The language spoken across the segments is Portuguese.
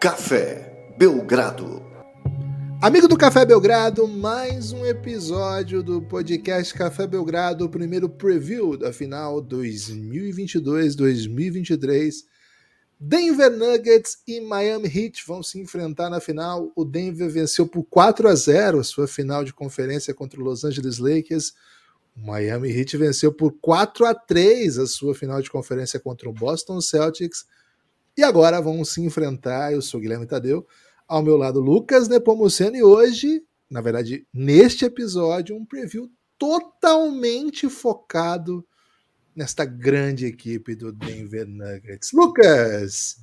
Café Belgrado. Amigo do Café Belgrado, mais um episódio do podcast Café Belgrado, o primeiro preview da final 2022-2023. Denver Nuggets e Miami Heat vão se enfrentar na final. O Denver venceu por 4-0 sua final de conferência contra o Los Angeles Lakers. O Miami Heat venceu por 4-3 a sua final de conferência contra o Boston Celtics. E agora vão se enfrentar. Eu sou Guilherme Tadeu, ao meu lado Lucas Nepomuceno, e hoje, na verdade, neste episódio, um preview totalmente focado nesta grande equipe do Denver Nuggets. Lucas,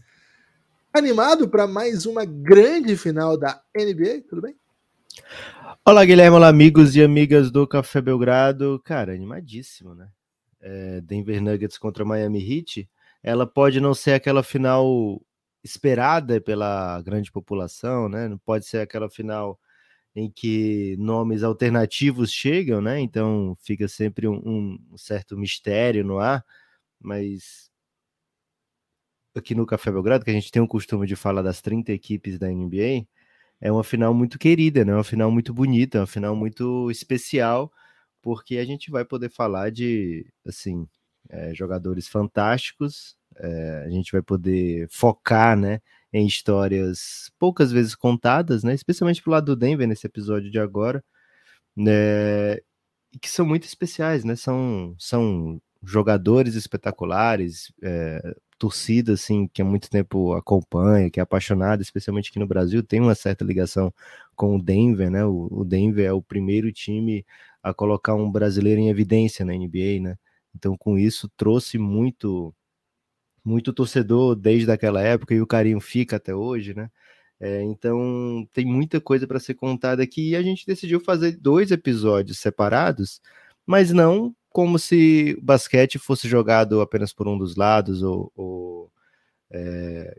animado para mais uma grande final da NBA, tudo bem? Olá, Guilherme, olá, amigos e amigas do Café Belgrado. Cara, animadíssimo, né? Denver Nuggets contra Miami Heat, ela pode não ser aquela final esperada pela grande população, né? Não pode ser aquela final em que nomes alternativos chegam, né? Então fica sempre um certo mistério no ar, mas aqui no Café Belgrado, que a gente tem o costume de falar das 30 equipes da NBA, é uma final muito querida, né? Uma final muito bonita, uma final muito especial, porque a gente vai poder falar de, assim, jogadores fantásticos, a gente vai poder focar, né, em histórias poucas vezes contadas, né, especialmente pro lado do Denver nesse episódio de agora, né, que são muito especiais, né, são jogadores espetaculares, torcida, assim, que há muito tempo acompanha, que é apaixonada, especialmente aqui no Brasil, tem uma certa ligação com o Denver, né, o Denver é o primeiro time a colocar um brasileiro em evidência na NBA, né, então com isso trouxe muito torcedor desde aquela época, e o carinho fica até hoje, né? Então tem muita coisa para ser contada aqui, e a gente decidiu fazer 2 episódios separados, mas não como se o basquete fosse jogado apenas por um dos lados,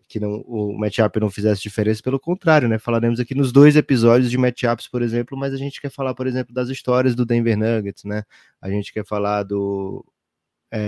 que não, o matchup não fizesse diferença, pelo contrário, né? Falaremos aqui nos 2 episódios de matchups, por exemplo, mas a gente quer falar, por exemplo, das histórias do Denver Nuggets, né? A gente quer falar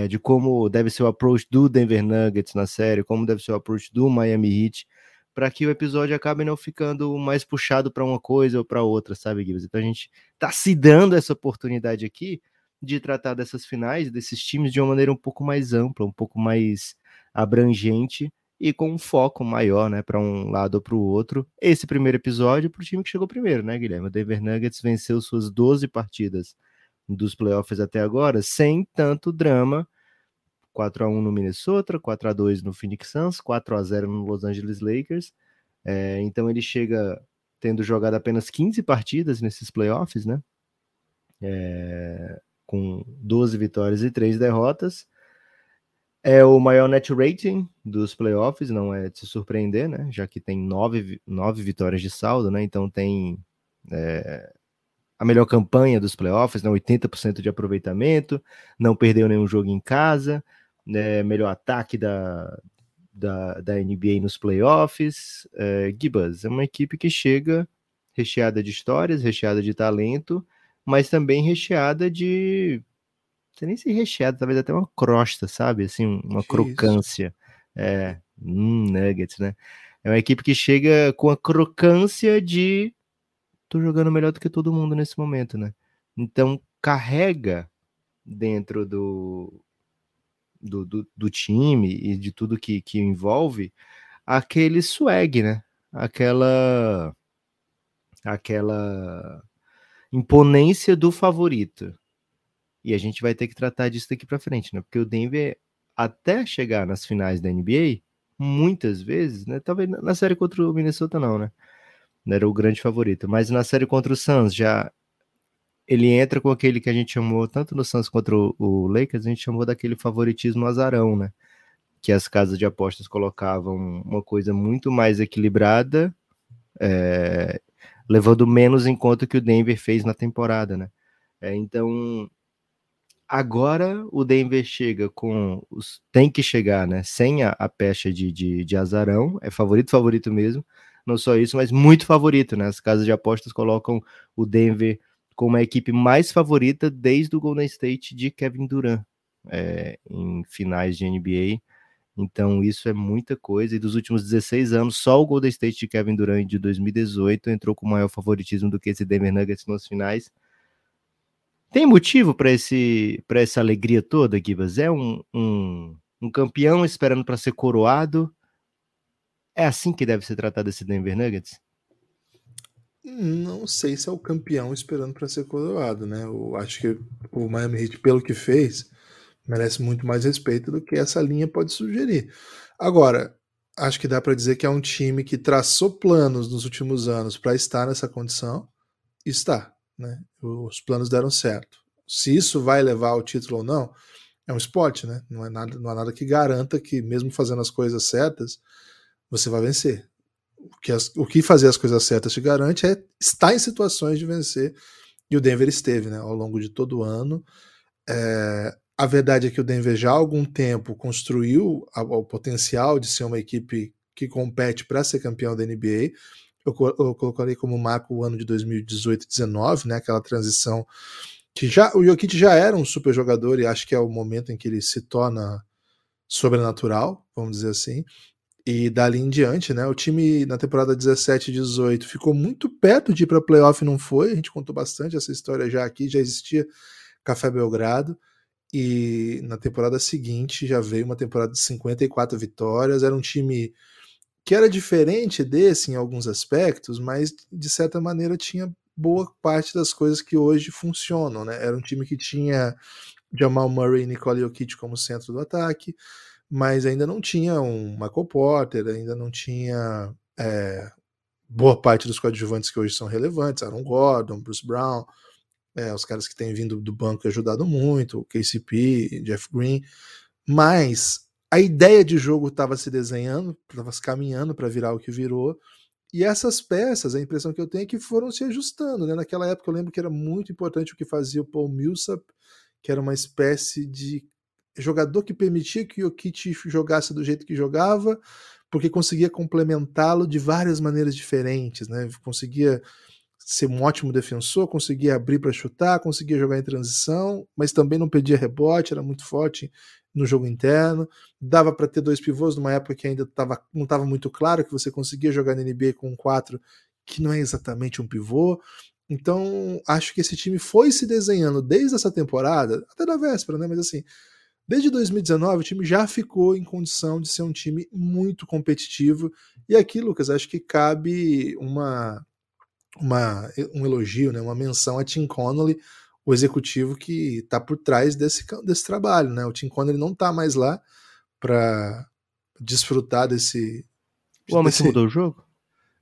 de como deve ser o approach do Denver Nuggets na série, como deve ser o approach do Miami Heat, para que o episódio acabe não ficando mais puxado para uma coisa ou para outra, sabe, Guilherme? Então a gente está se dando essa oportunidade aqui de tratar dessas finais, desses times, de uma maneira um pouco mais ampla, um pouco mais abrangente e com um foco maior, né, para um lado ou para o outro. Esse primeiro episódio para o time que chegou primeiro, né, Guilherme? O Denver Nuggets venceu suas 12 partidas dos playoffs até agora, sem tanto drama, 4-1 no Minnesota, 4-2 no Phoenix Suns, 4-0 no Los Angeles Lakers, então ele chega tendo jogado apenas 15 partidas nesses playoffs, né, com 12 vitórias e 3 derrotas, é o maior net rating dos playoffs, não é de se surpreender, né, já que tem 9 vitórias de saldo, né, então tem... a melhor campanha dos playoffs, né? 80% de aproveitamento, não perdeu nenhum jogo em casa, né? Melhor ataque da NBA nos playoffs. Gibas, é uma equipe que chega recheada de histórias, recheada de talento, mas também recheada de... Não sei nem se recheada, talvez até uma crosta, sabe? Assim, uma crocância. Nuggets, né? É uma equipe que chega com a crocância de... tô jogando melhor do que todo mundo nesse momento, né? Então, carrega dentro do time e de tudo que envolve aquele swag, né? Aquela imponência do favorito. E a gente vai ter que tratar disso daqui pra frente, né? Porque o Denver, até chegar nas finais da NBA, muitas vezes, né? Talvez na série contra o Minnesota não, né? Era o grande favorito, mas na série contra o Suns, já ele entra com aquele que a gente chamou, tanto no Suns contra o Lakers, a gente chamou daquele favoritismo azarão, né? Que as casas de apostas colocavam uma coisa muito mais equilibrada, levando menos em conta que o Denver fez na temporada, né? Então, agora o Denver chega com... tem que chegar, né? Sem a pecha de azarão, é favorito mesmo. Não só isso, mas muito favorito, né? As casas de apostas colocam o Denver como a equipe mais favorita desde o Golden State de Kevin Durant, em finais de NBA. Então isso é muita coisa, e dos últimos 16 anos, só o Golden State de Kevin Durant de 2018 entrou com maior favoritismo do que esse Denver Nuggets nas finais. Tem motivo para essa alegria toda, Gibas? É um campeão esperando para ser coroado? É assim que deve ser tratado esse Denver Nuggets? Não sei se é o campeão esperando para ser coroado, né? Eu acho que o Miami Heat, pelo que fez, merece muito mais respeito do que essa linha pode sugerir. Agora, acho que dá para dizer que é um time que traçou planos nos últimos anos para estar nessa condição. Está. Né? Os planos deram certo. Se isso vai levar ao título ou não, é um esporte, né? Não há nada que garanta que, mesmo fazendo as coisas certas, você vai vencer. O que fazer as coisas certas te garante é estar em situações de vencer, e o Denver esteve, né, ao longo de todo o ano. A verdade é que o Denver já há algum tempo construiu o potencial de ser uma equipe que compete para ser campeão da NBA. Eu colocarei como marco o ano de 2018-19, né, aquela transição que já o Jokic já era um super jogador, e acho que é o momento em que ele se torna sobrenatural, vamos dizer assim, e dali em diante, né, o time na temporada 17-18 ficou muito perto de ir para playoff e não foi. A gente contou bastante essa história já aqui, já existia Café Belgrado, e na temporada seguinte já veio uma temporada de 54 vitórias, era um time que era diferente desse em alguns aspectos, mas de certa maneira tinha boa parte das coisas que hoje funcionam, né? Era um time que tinha Jamal Murray e Nikola Jokić como centro do ataque, mas ainda não tinha um Michael Porter, ainda não tinha boa parte dos coadjuvantes que hoje são relevantes, Aaron Gordon, Bruce Brown, os caras que têm vindo do banco e ajudado muito, o KCP, Jeff Green, mas a ideia de jogo estava se desenhando, estava se caminhando para virar o que virou, e essas peças, a impressão que eu tenho é que foram se ajustando, né? Naquela época eu lembro que era muito importante o que fazia o Paul Millsap, que era uma espécie de jogador que permitia que o Jokic jogasse do jeito que jogava, porque conseguia complementá-lo de várias maneiras diferentes, né? Conseguia ser um ótimo defensor, conseguia abrir para chutar, conseguia jogar em transição, mas também não perdia rebote, era muito forte no jogo interno, dava para ter dois pivôs numa época que ainda não estava muito claro que você conseguia jogar na NBA com um 4 que não é exatamente um pivô. Então acho que esse time foi se desenhando desde essa temporada, até na véspera, né? Mas assim, desde 2019 o time já ficou em condição de ser um time muito competitivo, e aqui, Lucas, acho que cabe um elogio, né? Uma menção a Tim Connelly, o executivo que está por trás desse trabalho, né? O Tim Connelly não está mais lá para desfrutar desse... O homem que mudou o jogo?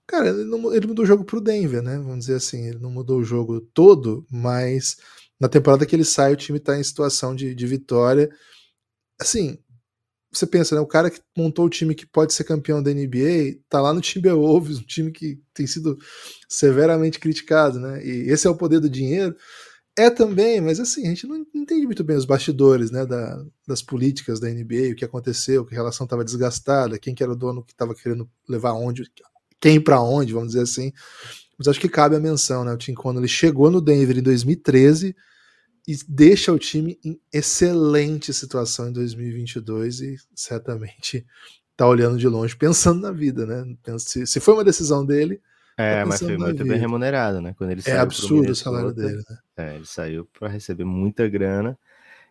Cara, ele mudou o jogo para o Denver, né? Vamos dizer assim, ele não mudou o jogo todo, mas na temporada que ele sai o time está em situação de vitória. Assim, você pensa, né? O cara que montou o time que pode ser campeão da NBA tá lá no Timberwolves, um time que tem sido severamente criticado, né? E esse é o poder do dinheiro. É também, mas assim, a gente não entende muito bem os bastidores, né, das políticas da NBA, o que aconteceu, que a relação estava desgastada, quem que era o dono que estava querendo levar onde, quem para onde, vamos dizer assim. Mas acho que cabe a menção, né? O Tim Connelly chegou no Denver em 2013 e deixa o time em excelente situação em 2022, e certamente está olhando de longe, pensando na vida, né? Se foi uma decisão dele... mas foi muito bem remunerado, né? Quando ele saiu, absurdo o salário dele, né? Ele saiu para receber muita grana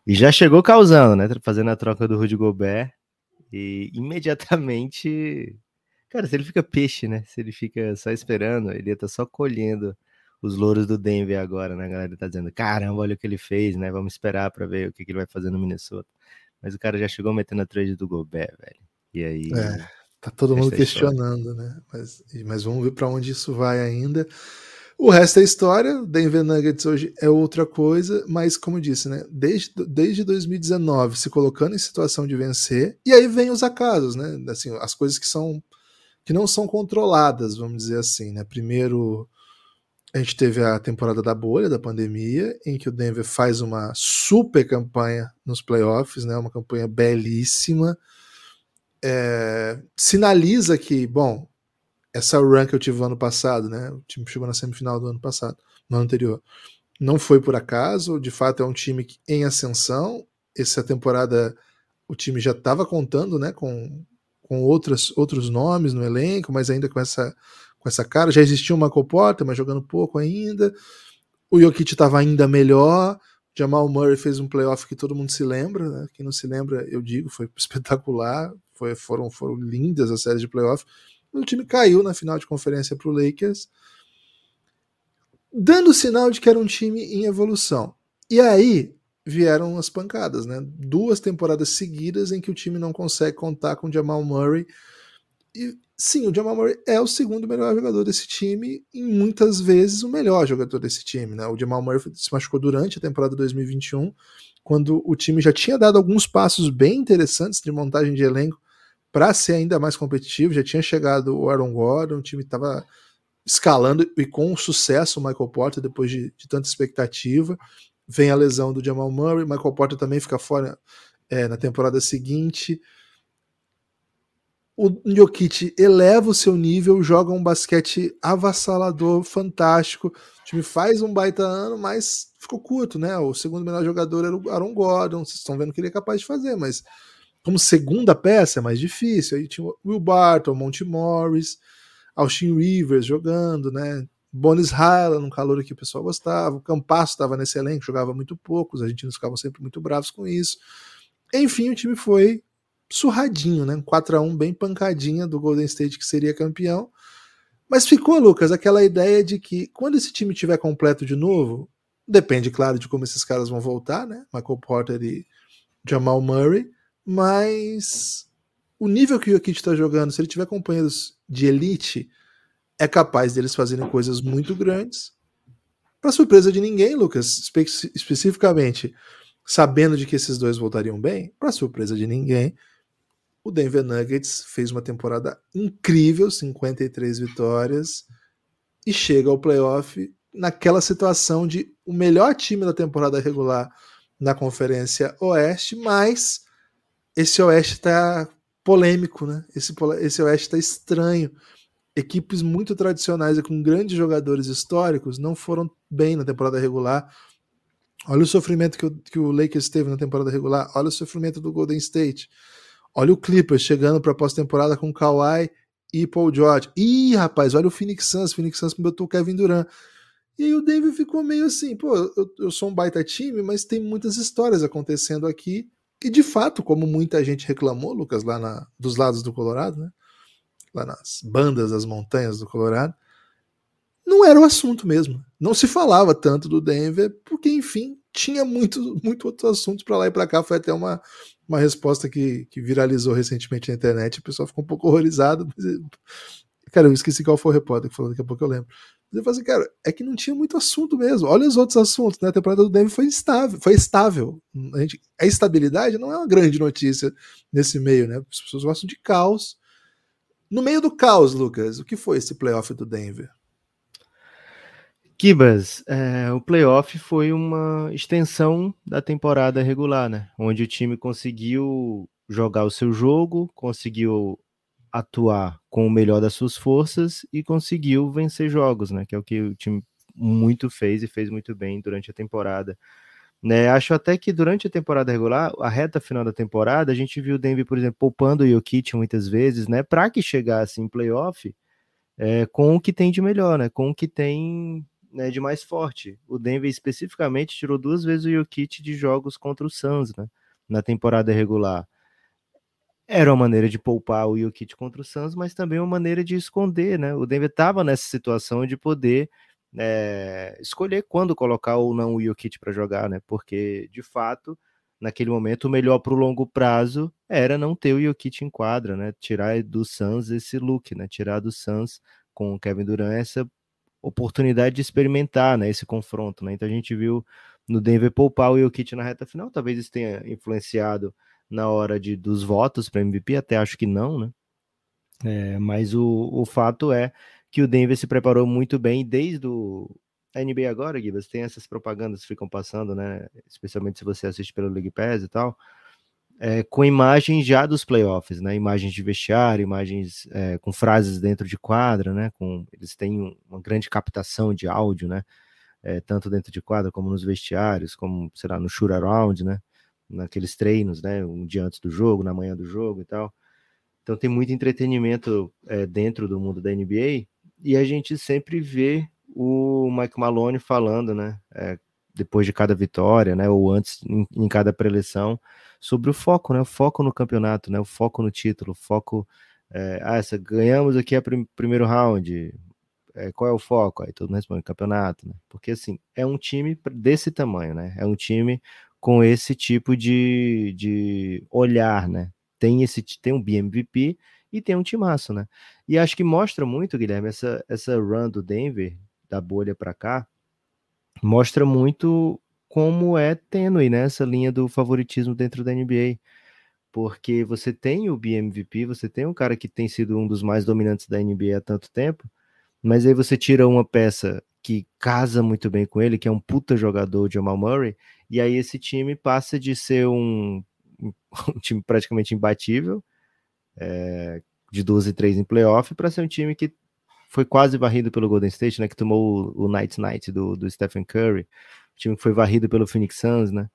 e já chegou causando, né? Fazendo a troca do Rudy Gobert, e imediatamente... Cara, se ele fica peixe, né? Se ele fica só esperando, ele ia estar só colhendo os louros do Denver agora, né? A galera tá dizendo, caramba, olha o que ele fez, né? Vamos esperar para ver o que ele vai fazer no Minnesota. Mas o cara já chegou metendo a trade do Gobert, velho. E aí... Tá todo mundo questionando, né? Mas vamos ver para onde isso vai ainda. O resto é história. Denver Nuggets hoje é outra coisa, mas como eu disse, né? Desde 2019 se colocando em situação de vencer, e aí vem os acasos, né? Assim, as coisas que não são controladas, vamos dizer assim, né? Primeiro, a gente teve a temporada da bolha, da pandemia, em que o Denver faz uma super campanha nos playoffs, né? Uma campanha belíssima. Sinaliza que, bom, essa run que eu tive no ano passado, né? O time chegou na semifinal do ano passado, no ano anterior, não foi por acaso. De fato é um time em ascensão. Essa temporada o time já estava contando, né, com outros nomes no elenco, mas ainda com essa cara. Já existia o Michael Porter, mas jogando pouco ainda. O Jokic estava ainda melhor. Jamal Murray fez um playoff que todo mundo se lembra, né? Quem não se lembra, eu digo, foi espetacular. Foram lindas as séries de playoff. O time caiu na final de conferência para o Lakers, dando sinal de que era um time em evolução. E aí vieram as pancadas, né? 2 temporadas seguidas em que o time não consegue contar com o Jamal Murray. E sim, o Jamal Murray é o segundo melhor jogador desse time e muitas vezes o melhor jogador desse time, né? O Jamal Murray se machucou durante a temporada 2021, quando o time já tinha dado alguns passos bem interessantes de montagem de elenco para ser ainda mais competitivo. Já tinha chegado o Aaron Gordon, o time estava escalando e com sucesso o Michael Porter depois de tanta expectativa. Vem a lesão do Jamal Murray, Michael Porter também fica fora na temporada seguinte. O Jokic eleva o seu nível, joga um basquete avassalador, fantástico. O time faz um baita ano, mas ficou curto, né? O segundo melhor jogador era o Aaron Gordon, vocês estão vendo que ele é capaz de fazer, mas como segunda peça é mais difícil. Aí tinha o Will Barton, Monte Morris, Austin Rivers jogando, né? Bones Highland, um calor que o pessoal gostava, o Campasso estava nesse elenco, jogava muito pouco, os argentinos ficavam sempre muito bravos com isso. Enfim, o time foi surradinho, né? Um 4-1 bem pancadinha do Golden State, que seria campeão. Mas ficou, Lucas, aquela ideia de que quando esse time estiver completo de novo, depende, claro, de como esses caras vão voltar, né? Michael Porter e Jamal Murray, mas o nível que o Jokic está jogando, se ele tiver companheiros de elite, é capaz deles fazerem coisas muito grandes. Para surpresa de ninguém, Lucas, especificamente, sabendo de que esses dois voltariam bem, para surpresa de ninguém, o Denver Nuggets fez uma temporada incrível, 53 vitórias, e chega ao playoff naquela situação de o melhor time da temporada regular na Conferência Oeste, mas esse Oeste está polêmico, né? Esse Oeste está estranho. Equipes muito tradicionais e com grandes jogadores históricos não foram bem na temporada regular. Olha o sofrimento que o Lakers teve na temporada regular. Olha o sofrimento do Golden State. Olha o Clippers chegando para a pós-temporada com Kawhi e Paul George. Ih, rapaz, olha o Phoenix Suns. O Phoenix Suns botou o Kevin Durant. E aí o Denver ficou meio assim, pô, eu sou um baita time, mas tem muitas histórias acontecendo aqui. E de fato, como muita gente reclamou, Lucas, lá dos lados do Colorado, né? Lá nas bandas das montanhas do Colorado, não era o assunto mesmo. Não se falava tanto do Denver, porque, enfim, tinha muito outros assuntos para lá e para cá. Foi até uma resposta que viralizou recentemente na internet. O pessoal ficou um pouco horrorizado. Mas, cara, eu esqueci qual foi o repórter que falou, daqui a pouco eu lembro. Mas eu falei assim, cara, é que não tinha muito assunto mesmo. Olha os outros assuntos, né? A temporada do Denver foi estável. A estabilidade não é uma grande notícia nesse meio, né? As pessoas gostam de caos. No meio do caos, Lucas, o que foi esse playoff do Denver? Kibas, o playoff foi uma extensão da temporada regular, né? Onde o time conseguiu jogar o seu jogo, conseguiu atuar com o melhor das suas forças e conseguiu vencer jogos, né? Que é o que o time muito fez e fez muito bem durante a temporada. Né, acho até que durante a temporada regular, a reta final da temporada, a gente viu o Denver, por exemplo, poupando o Jokic muitas vezes, né, para que chegasse em playoff com o que tem de melhor, né, com o que tem, né, de mais forte. O Denver especificamente tirou 2 vezes o Jokic de jogos contra o Suns, né, na temporada regular. Era uma maneira de poupar o Jokic contra o Suns, mas também uma maneira de esconder, né, o Denver estava nessa situação de poder escolher quando colocar ou não o Jokic para jogar, né? Porque de fato, naquele momento, o melhor para o longo prazo era não ter o Jokic em quadra, né? Tirar do Suns esse look, né? Tirar do Suns com o Kevin Durant essa oportunidade de experimentar, né? Esse confronto, né? Então a gente viu no Denver poupar o Jokic na reta final. Talvez isso tenha influenciado na hora dos votos para MVP, até acho que não, né? Mas o fato é que o Denver se preparou muito bem desde o NBA agora, Guibas, tem essas propagandas que ficam passando, né, especialmente se você assiste pelo League Pass e tal, com imagens já dos playoffs, né, imagens de vestiário, imagens com frases dentro de quadra, né, eles têm uma grande captação de áudio, né, tanto dentro de quadra como nos vestiários, como, sei lá, no shoot around, né, naqueles treinos, né? Um dia antes do jogo, na manhã do jogo e tal. Então tem muito entretenimento dentro do mundo da NBA, e a gente sempre vê o Mike Malone falando, né? Depois de cada vitória, né? Ou antes, em cada preleção, sobre o foco, né? O foco no campeonato, né? O foco no título, o foco... ganhamos aqui a primeiro round... Qual é o foco? Aí todo mundo responde, campeonato, né? Porque, assim, é um time desse tamanho, né? É um time com esse tipo de olhar, né? Tem um BMVP e tem um timaço, né? E acho que mostra muito, Guilherme, essa run do Denver, da bolha para cá, mostra muito como é tênue, né? Essa linha do favoritismo dentro da NBA. Porque você tem o BMVP, você tem um cara que tem sido um dos mais dominantes da NBA há tanto tempo, mas aí você tira uma peça que casa muito bem com ele, que é um puta jogador, o Jamal Murray, e aí esse time passa de ser um time praticamente imbatível, de 12-3 em playoff, para ser um time que foi quase varrido pelo Golden State, né, que tomou o night-night do Stephen Curry, um time que foi varrido pelo Phoenix Suns, né?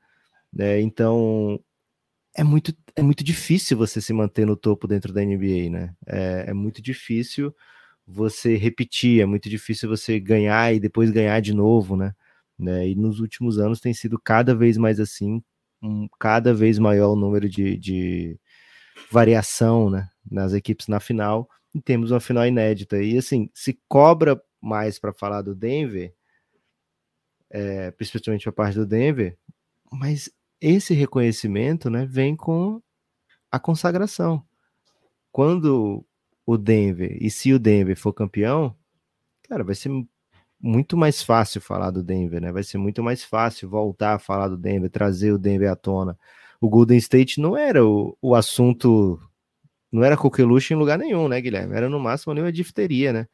Então... É muito difícil você se manter no topo dentro da NBA, né? É muito difícil... você repetir, é muito difícil você ganhar e depois ganhar de novo, né? E nos últimos anos tem sido cada vez mais assim, cada vez maior o número de variação, né? Nas equipes na final, e temos uma final inédita. E assim, se cobra mais para falar do Denver, principalmente a parte do Denver, mas esse reconhecimento, né, vem com a consagração. Quando... se o Denver for campeão, cara, vai ser muito mais fácil falar do Denver, né? Vai ser muito mais fácil voltar a falar do Denver, trazer o Denver à tona. O Golden State não era o assunto, não era coqueluche em lugar nenhum, né, Guilherme? Era no máximo ali uma difteria, né?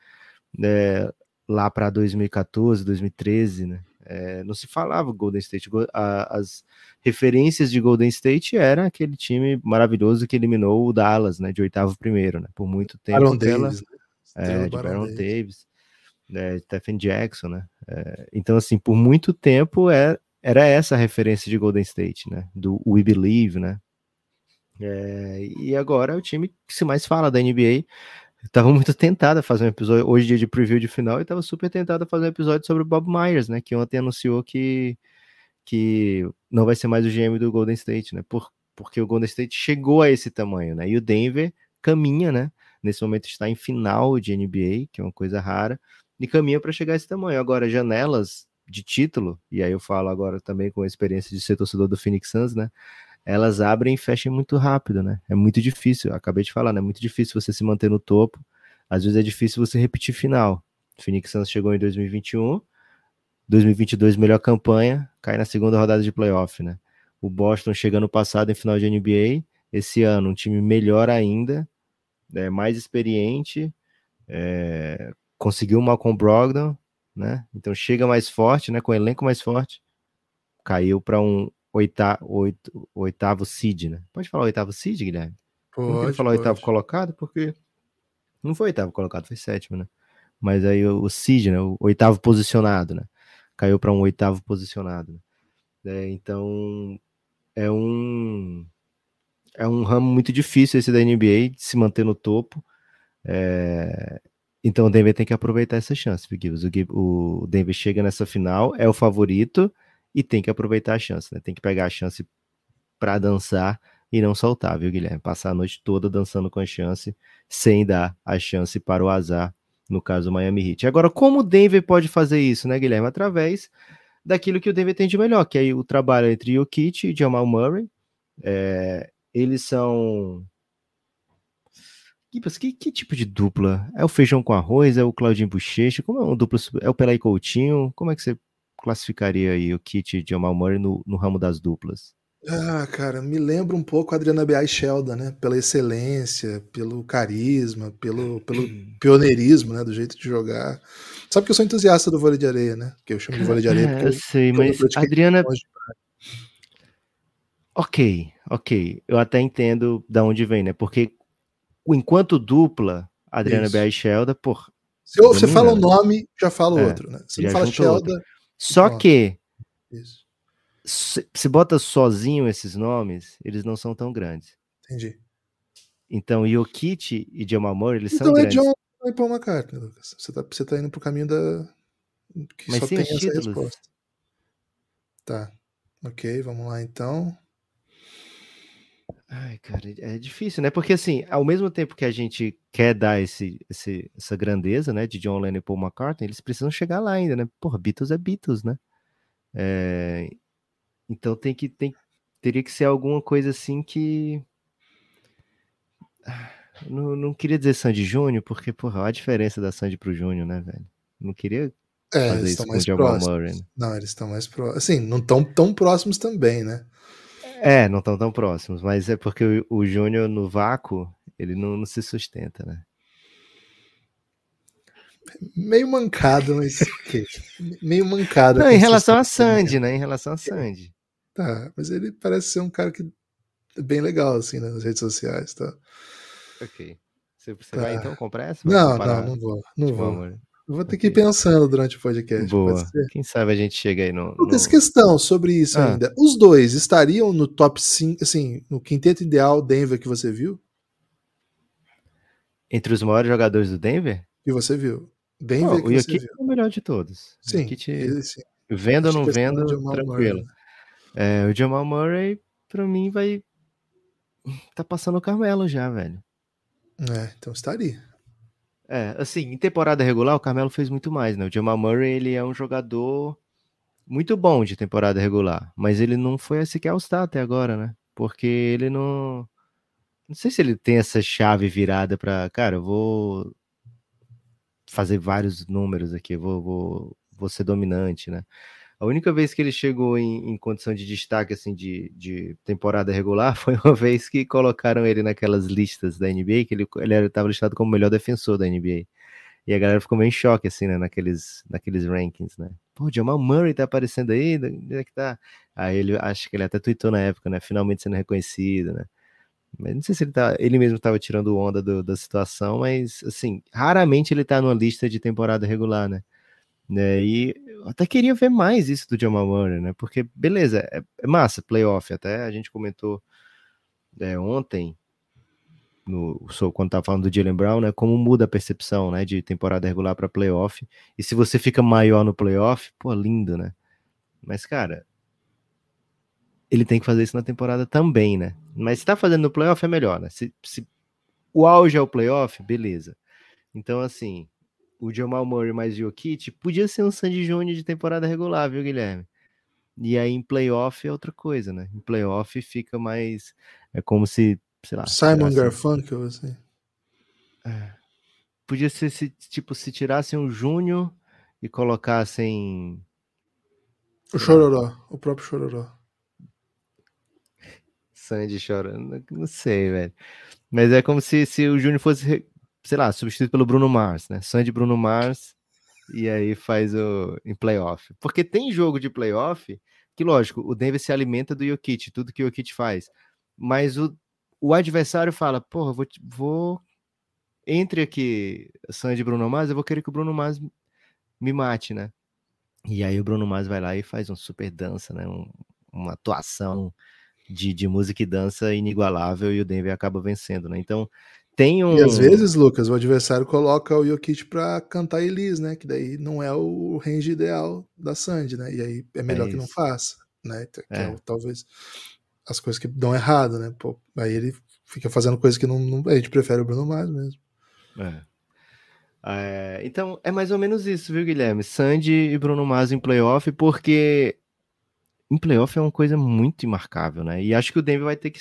Lá para 2014, 2013, né? Não se falava Golden State. As referências de Golden State era aquele time maravilhoso que eliminou o Dallas, né, de 8º primeiro, né, por muito tempo. Baron Davis, de Baron Davis, Stephen Jackson, né? Então, assim, por muito tempo era essa a referência de Golden State, né, do We Believe, né? E agora é o time que se mais fala da NBA. Eu tava muito tentada a fazer um episódio, hoje dia de preview de final, e tava super tentada a fazer um episódio sobre o Bob Myers, né, que ontem anunciou que não vai ser mais o GM do Golden State, né, porque o Golden State chegou a esse tamanho, né, e o Denver caminha, né, nesse momento está em final de NBA, que é uma coisa rara, e caminha para chegar a esse tamanho. Agora, janelas de título, e aí eu falo agora também com a experiência de ser torcedor do Phoenix Suns, né, elas abrem e fecham muito rápido, né? É muito difícil, acabei de falar, né? É muito difícil você se manter no topo. Às vezes é difícil você repetir final. Phoenix Suns chegou em 2021, 2022 melhor campanha, cai na segunda rodada de playoff, né? O Boston chega no passado em final de NBA, esse ano um time melhor ainda, né? Mais experiente, conseguiu o Malcolm Brogdon, né? Então chega mais forte, né? Com o elenco mais forte, caiu para um oitavo seed, né? Pode falar oitavo seed, Guilherme? Pode falar oitavo colocado, porque não foi oitavo colocado, foi sétimo, né? Mas aí o seed, né? O oitavo posicionado, né? Caiu para um oitavo posicionado. Né? Então é um ramo muito difícil esse da NBA, de se manter no topo. Então o Denver tem que aproveitar essa chance, porque o Denver chega nessa final, é o favorito, e tem que aproveitar a chance, né? Tem que pegar a chance para dançar e não soltar, viu, Guilherme? Passar a noite toda dançando com a chance, sem dar a chance para o azar, no caso do Miami Heat. Agora, como o Denver pode fazer isso, né, Guilherme? Através daquilo que o Denver tem de melhor, que é o trabalho entre Jokić e Jamal Murray. Eles são... Que tipo de dupla? É o feijão com arroz? É o Claudinho Buchecha? Como é um duplo? É o Pelé e Coutinho? Como é que você classificaria aí o Kit de Jamal Murray no ramo das duplas? Ah, cara, me lembra um pouco a Adriana Biá e Sheldon, né? Pela excelência, pelo carisma, pelo pioneirismo, né? Do jeito de jogar. Sabe que eu sou entusiasta do vôlei de areia, né? Que eu chamo de vôlei de areia. Porque eu sei, mas Adriana... Ok. Eu até entendo da onde vem, né? Porque enquanto dupla, Adriana Biá e Sheldon, porra... Se você fala um nome, já fala outro, né? Você não fala Sheldon... Só que, se bota sozinho esses nomes, eles não são tão grandes. Entendi. Então, Jokić e Jamal Murray, eles são grandes. Então é John e Paul McCartney, Lucas. Você tá indo pro caminho da... Que mas só tem essa títulos. Resposta. Tá. Ok, vamos lá então. Ai, cara, é difícil, né? Porque, assim, ao mesmo tempo que a gente quer dar essa grandeza, né, de John Lennon e Paul McCartney, eles precisam chegar lá ainda, né? Porra, Beatles é Beatles, né? É... Então teria que ser alguma coisa assim que... Não queria dizer Sandy Júnior, porque, porra, olha a diferença da Sandy pro Júnior, né, velho? Não queria fazer eles isso com o Jamal Murray, né? Não, eles estão mais próximos. Assim, não estão tão próximos também, né? É, não estão tão próximos, mas é porque o Júnior no vácuo, ele não se sustenta, né? Meio mancado, mas meio mancado. Não, em relação a Sandy, né? Em relação a Sandy. Tá, mas ele parece ser um cara que é bem legal, assim, né? Nas redes sociais, tá? Ok. Você vai então comprar essa? Não vou. Eu vou ter que ir pensando durante o podcast. Boa. Quem sabe a gente chega aí no... Outra questão sobre isso ainda. Os dois estariam no top 5, assim, no quinteto ideal Denver que você viu? Entre os maiores jogadores do Denver? Que você viu. Denver que você viu. O Jokić é o melhor de todos. Sim. Sim. Vendo ou não vendo, tranquilo. É, o Jamal Murray, pra mim, vai... Tá passando o Carmelo já, velho. É, então estaria. É, assim, em temporada regular o Carmelo fez muito mais, né? O Jamal Murray, ele é um jogador muito bom de temporada regular, mas ele não foi sequer All-Star até agora, né? Porque ele não... Não sei se ele tem essa chave virada pra... Cara, eu vou fazer vários números aqui, vou ser dominante, né? A única vez que ele chegou em condição de destaque, assim, de temporada regular, foi uma vez que colocaram ele naquelas listas da NBA, que ele estava listado como o melhor defensor da NBA. E a galera ficou meio em choque, assim, né, naqueles rankings, né? Pô, Jamal Murray tá aparecendo aí? Onde é que tá? Aí ele, acho que ele até tweetou na época, né? Finalmente sendo reconhecido, né? Mas não sei se ele mesmo estava tirando onda da situação, mas, assim, raramente ele tá numa lista de temporada regular, né? Né, e eu até queria ver mais isso do Jamal Murray, né? Porque, beleza, é massa, playoff. Até a gente comentou ontem, quando tava falando do Jaylen Brown, né? Como muda a percepção, né? De temporada regular para playoff. E se você fica maior no playoff, pô, lindo, né? Mas, cara, ele tem que fazer isso na temporada também, né? Mas se tá fazendo no playoff é melhor, né? Se o auge é o playoff, beleza. Então, assim... O Jamal Murray mais Jokić podia ser um Sandy Júnior de temporada regular, viu, Guilherme? E aí em playoff é outra coisa, né? Em playoff fica mais... É como se, sei lá... Simon Garfunkel, assim. É. Podia ser, se tirassem um Júnior e colocassem... O Chororó, o próprio Chororó. Sandy chorando, não sei, velho. Mas é como se o Júnior fosse... sei lá, substituído pelo Bruno Mars, né? Sandy Bruno Mars, e aí faz em playoff. Porque tem jogo de playoff que, lógico, o Denver se alimenta do Jokić, tudo que o Jokić faz. Mas o adversário fala, porra, vou... Entre aqui Sandy Bruno Mars, eu vou querer que o Bruno Mars me mate, né? E aí o Bruno Mars vai lá e faz uma super dança, né? Uma atuação de música e dança inigualável, e o Denver acaba vencendo, né? Então... E às vezes, Lucas, o adversário coloca o Jokić pra cantar Elis, né? Que daí não é o range ideal da Sandy, né? E aí é melhor que não faça, né? Que talvez as coisas que dão errado, né? Pô, aí ele fica fazendo coisas que não... A gente prefere o Bruno Mars mesmo. Então, é mais ou menos isso, viu, Guilherme? Sandy e Bruno Mars em playoff, porque... Em playoff é uma coisa muito imarcável, né? E acho que o Denver vai ter que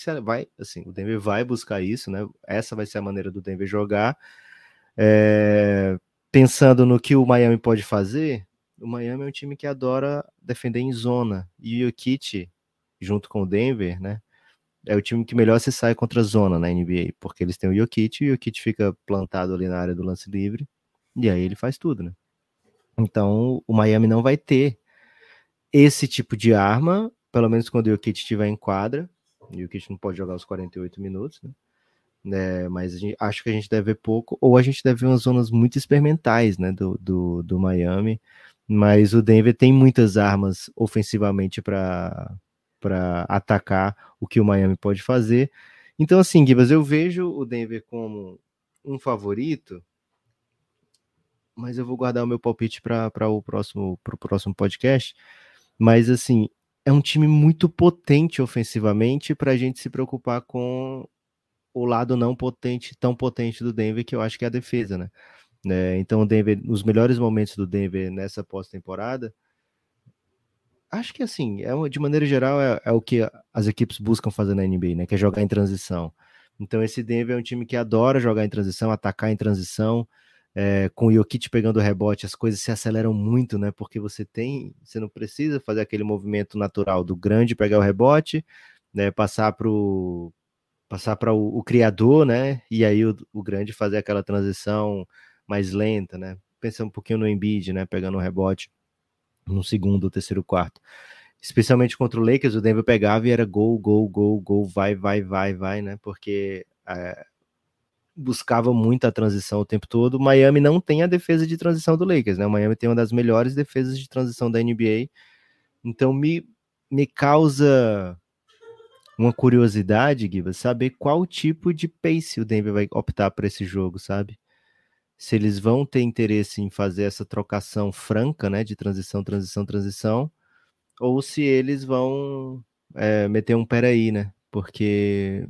o Denver vai buscar isso, né? Essa vai ser a maneira do Denver jogar. Pensando no que o Miami pode fazer, o Miami é um time que adora defender em zona. E o Jokić, junto com o Denver, né? É o time que melhor se sai contra a zona na NBA, porque eles têm o Jokić, e o Jokić fica plantado ali na área do lance livre, e aí ele faz tudo, né? Então, o Miami não vai ter esse tipo de arma, pelo menos quando o Jokić estiver em quadra. O Jokić não pode jogar os 48 minutos, né? Mas acho que a gente deve ver pouco, ou a gente deve ver umas zonas muito experimentais, né, do Miami, mas o Denver tem muitas armas ofensivamente para atacar o que o Miami pode fazer. Então, assim, Gibas, eu vejo o Denver como um favorito, mas eu vou guardar o meu palpite para o próximo podcast. Mas, assim, é um time muito potente ofensivamente para a gente se preocupar com o lado não potente, tão potente do Denver, que eu acho que é a defesa, né? Então, o Denver, os melhores momentos do Denver nessa pós-temporada, acho que, assim, de maneira geral, é o que as equipes buscam fazer na NBA, né? Que é jogar em transição. Então, esse Denver é um time que adora jogar em transição, atacar em transição. Com o Jokić pegando rebote, as coisas se aceleram muito, né? Porque você não precisa fazer aquele movimento natural do grande pegar o rebote, né? Passar para o criador, né? E aí o grande fazer aquela transição mais lenta, né? Pensando um pouquinho no Embiid, né? Pegando o rebote no segundo, terceiro, quarto. Especialmente contra o Lakers, o Denver pegava e era gol, gol, gol, gol, vai, vai, vai, vai, né? Porque buscava muito a transição o tempo todo. O Miami não tem a defesa de transição do Lakers, né? O Miami tem uma das melhores defesas de transição da NBA. Então me causa uma curiosidade, Giba, saber qual tipo de pace o Denver vai optar para esse jogo, sabe? Se eles vão ter interesse em fazer essa trocação franca, né? De transição, transição, transição. Ou se eles vão meter um peraí, né? Porque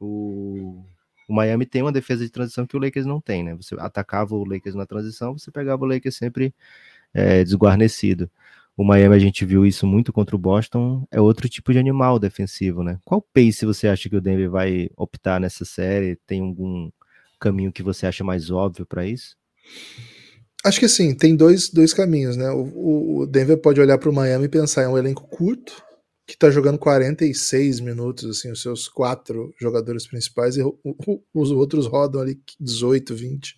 o Miami tem uma defesa de transição que o Lakers não tem, né? Você atacava o Lakers na transição, você pegava o Lakers sempre desguarnecido. O Miami, a gente viu isso muito contra o Boston, é outro tipo de animal defensivo, né? Qual pace você acha que o Denver vai optar nessa série? Tem algum caminho que você acha mais óbvio para isso? Acho que assim, tem dois caminhos, né? O Denver pode olhar para o Miami e pensar em um elenco curto, que tá jogando 46 minutos, assim, os seus 4 jogadores principais, e os outros rodam ali 18, 20.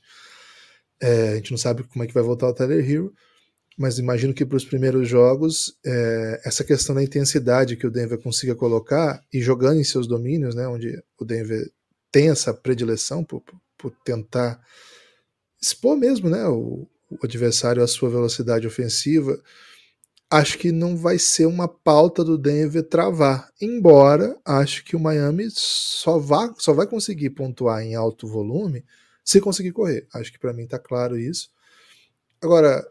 A gente não sabe como é que vai voltar o Tyler Hero, mas imagino que para os primeiros jogos, essa questão da intensidade que o Denver consiga colocar, e jogando em seus domínios, né, onde o Denver tem essa predileção por tentar expor mesmo, né, o adversário à sua velocidade ofensiva, acho que não vai ser uma pauta do Denver travar, embora acho que o Miami só vai conseguir pontuar em alto volume se conseguir correr. Acho que para mim tá claro isso. Agora,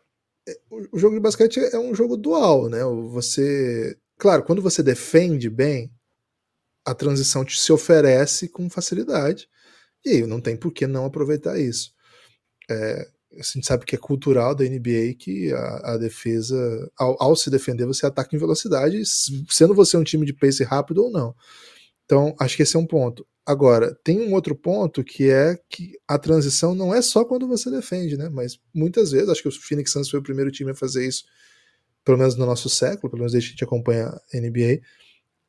o jogo de basquete é um jogo dual, né? Claro, quando você defende bem, a transição te se oferece com facilidade, e aí não tem por que não aproveitar isso. A gente sabe que é cultural da NBA que a defesa, ao se defender, você ataca em velocidade, sendo você um time de pace rápido ou não. Então, acho que esse é um ponto. Agora, tem um outro ponto, que é que a transição não é só quando você defende, né? Mas muitas vezes, acho que o Phoenix Suns foi o primeiro time a fazer isso, pelo menos no nosso século, pelo menos desde que a gente acompanha a NBA,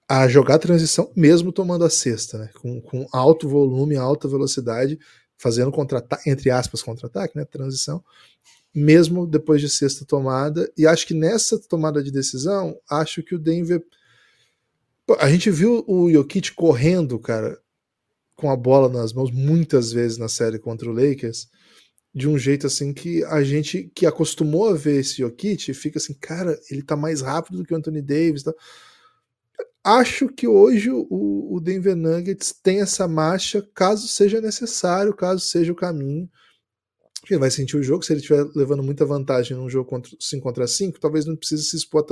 a jogar a transição mesmo tomando a cesta, né? Com alto volume, alta velocidade, fazendo contra-ataque, entre aspas, contra-ataque, né, transição, mesmo depois de sexta tomada, e acho que nessa tomada de decisão, acho que o Denver, a gente viu o Jokić correndo, cara, com a bola nas mãos, muitas vezes na série contra o Lakers, de um jeito assim que a gente, que acostumou a ver esse Jokić, fica assim, cara, ele tá mais rápido do que o Anthony Davis, tá? Acho que hoje o Denver Nuggets tem essa marcha, caso seja necessário, caso seja o caminho. Ele vai sentir o jogo, se ele estiver levando muita vantagem num jogo 5-5, talvez não precise se expor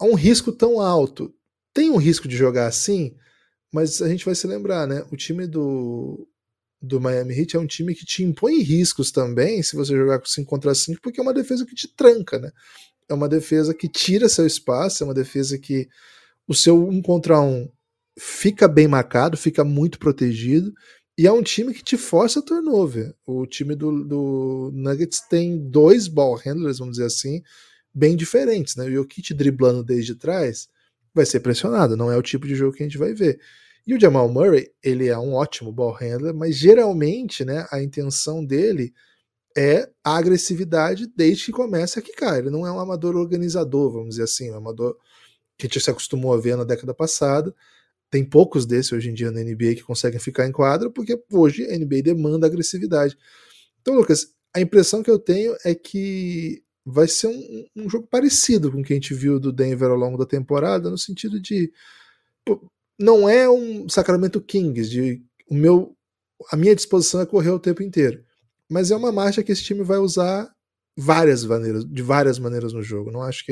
a um risco tão alto. Tem um risco de jogar assim, mas a gente vai se lembrar, né? O time do Miami Heat é um time que te impõe riscos também, se você jogar com 5-5, porque é uma defesa que te tranca, né? É uma defesa que tira seu espaço, é uma defesa que o seu 1-contra-1 fica bem marcado, fica muito protegido, e é um time que te força a turnover. O time do Nuggets tem 2 ball handlers, vamos dizer assim, bem diferentes, né? O Jokić driblando desde trás vai ser pressionado, não é o tipo de jogo que a gente vai ver. E o Jamal Murray, ele é um ótimo ball handler, mas geralmente, né, a intenção dele é a agressividade desde que começa a quicar. Ele não é um amador organizador, vamos dizer assim, um amador que a gente se acostumou a ver na década passada. Tem poucos desses hoje em dia na NBA que conseguem ficar em quadra, porque hoje a NBA demanda agressividade. Então, Lucas, a impressão que eu tenho é que vai ser um jogo parecido com o que a gente viu do Denver ao longo da temporada, no sentido de, pô, não é um Sacramento Kings, de a minha disposição é correr o tempo inteiro, mas é uma marcha que esse time vai usar de várias maneiras no jogo. Não acho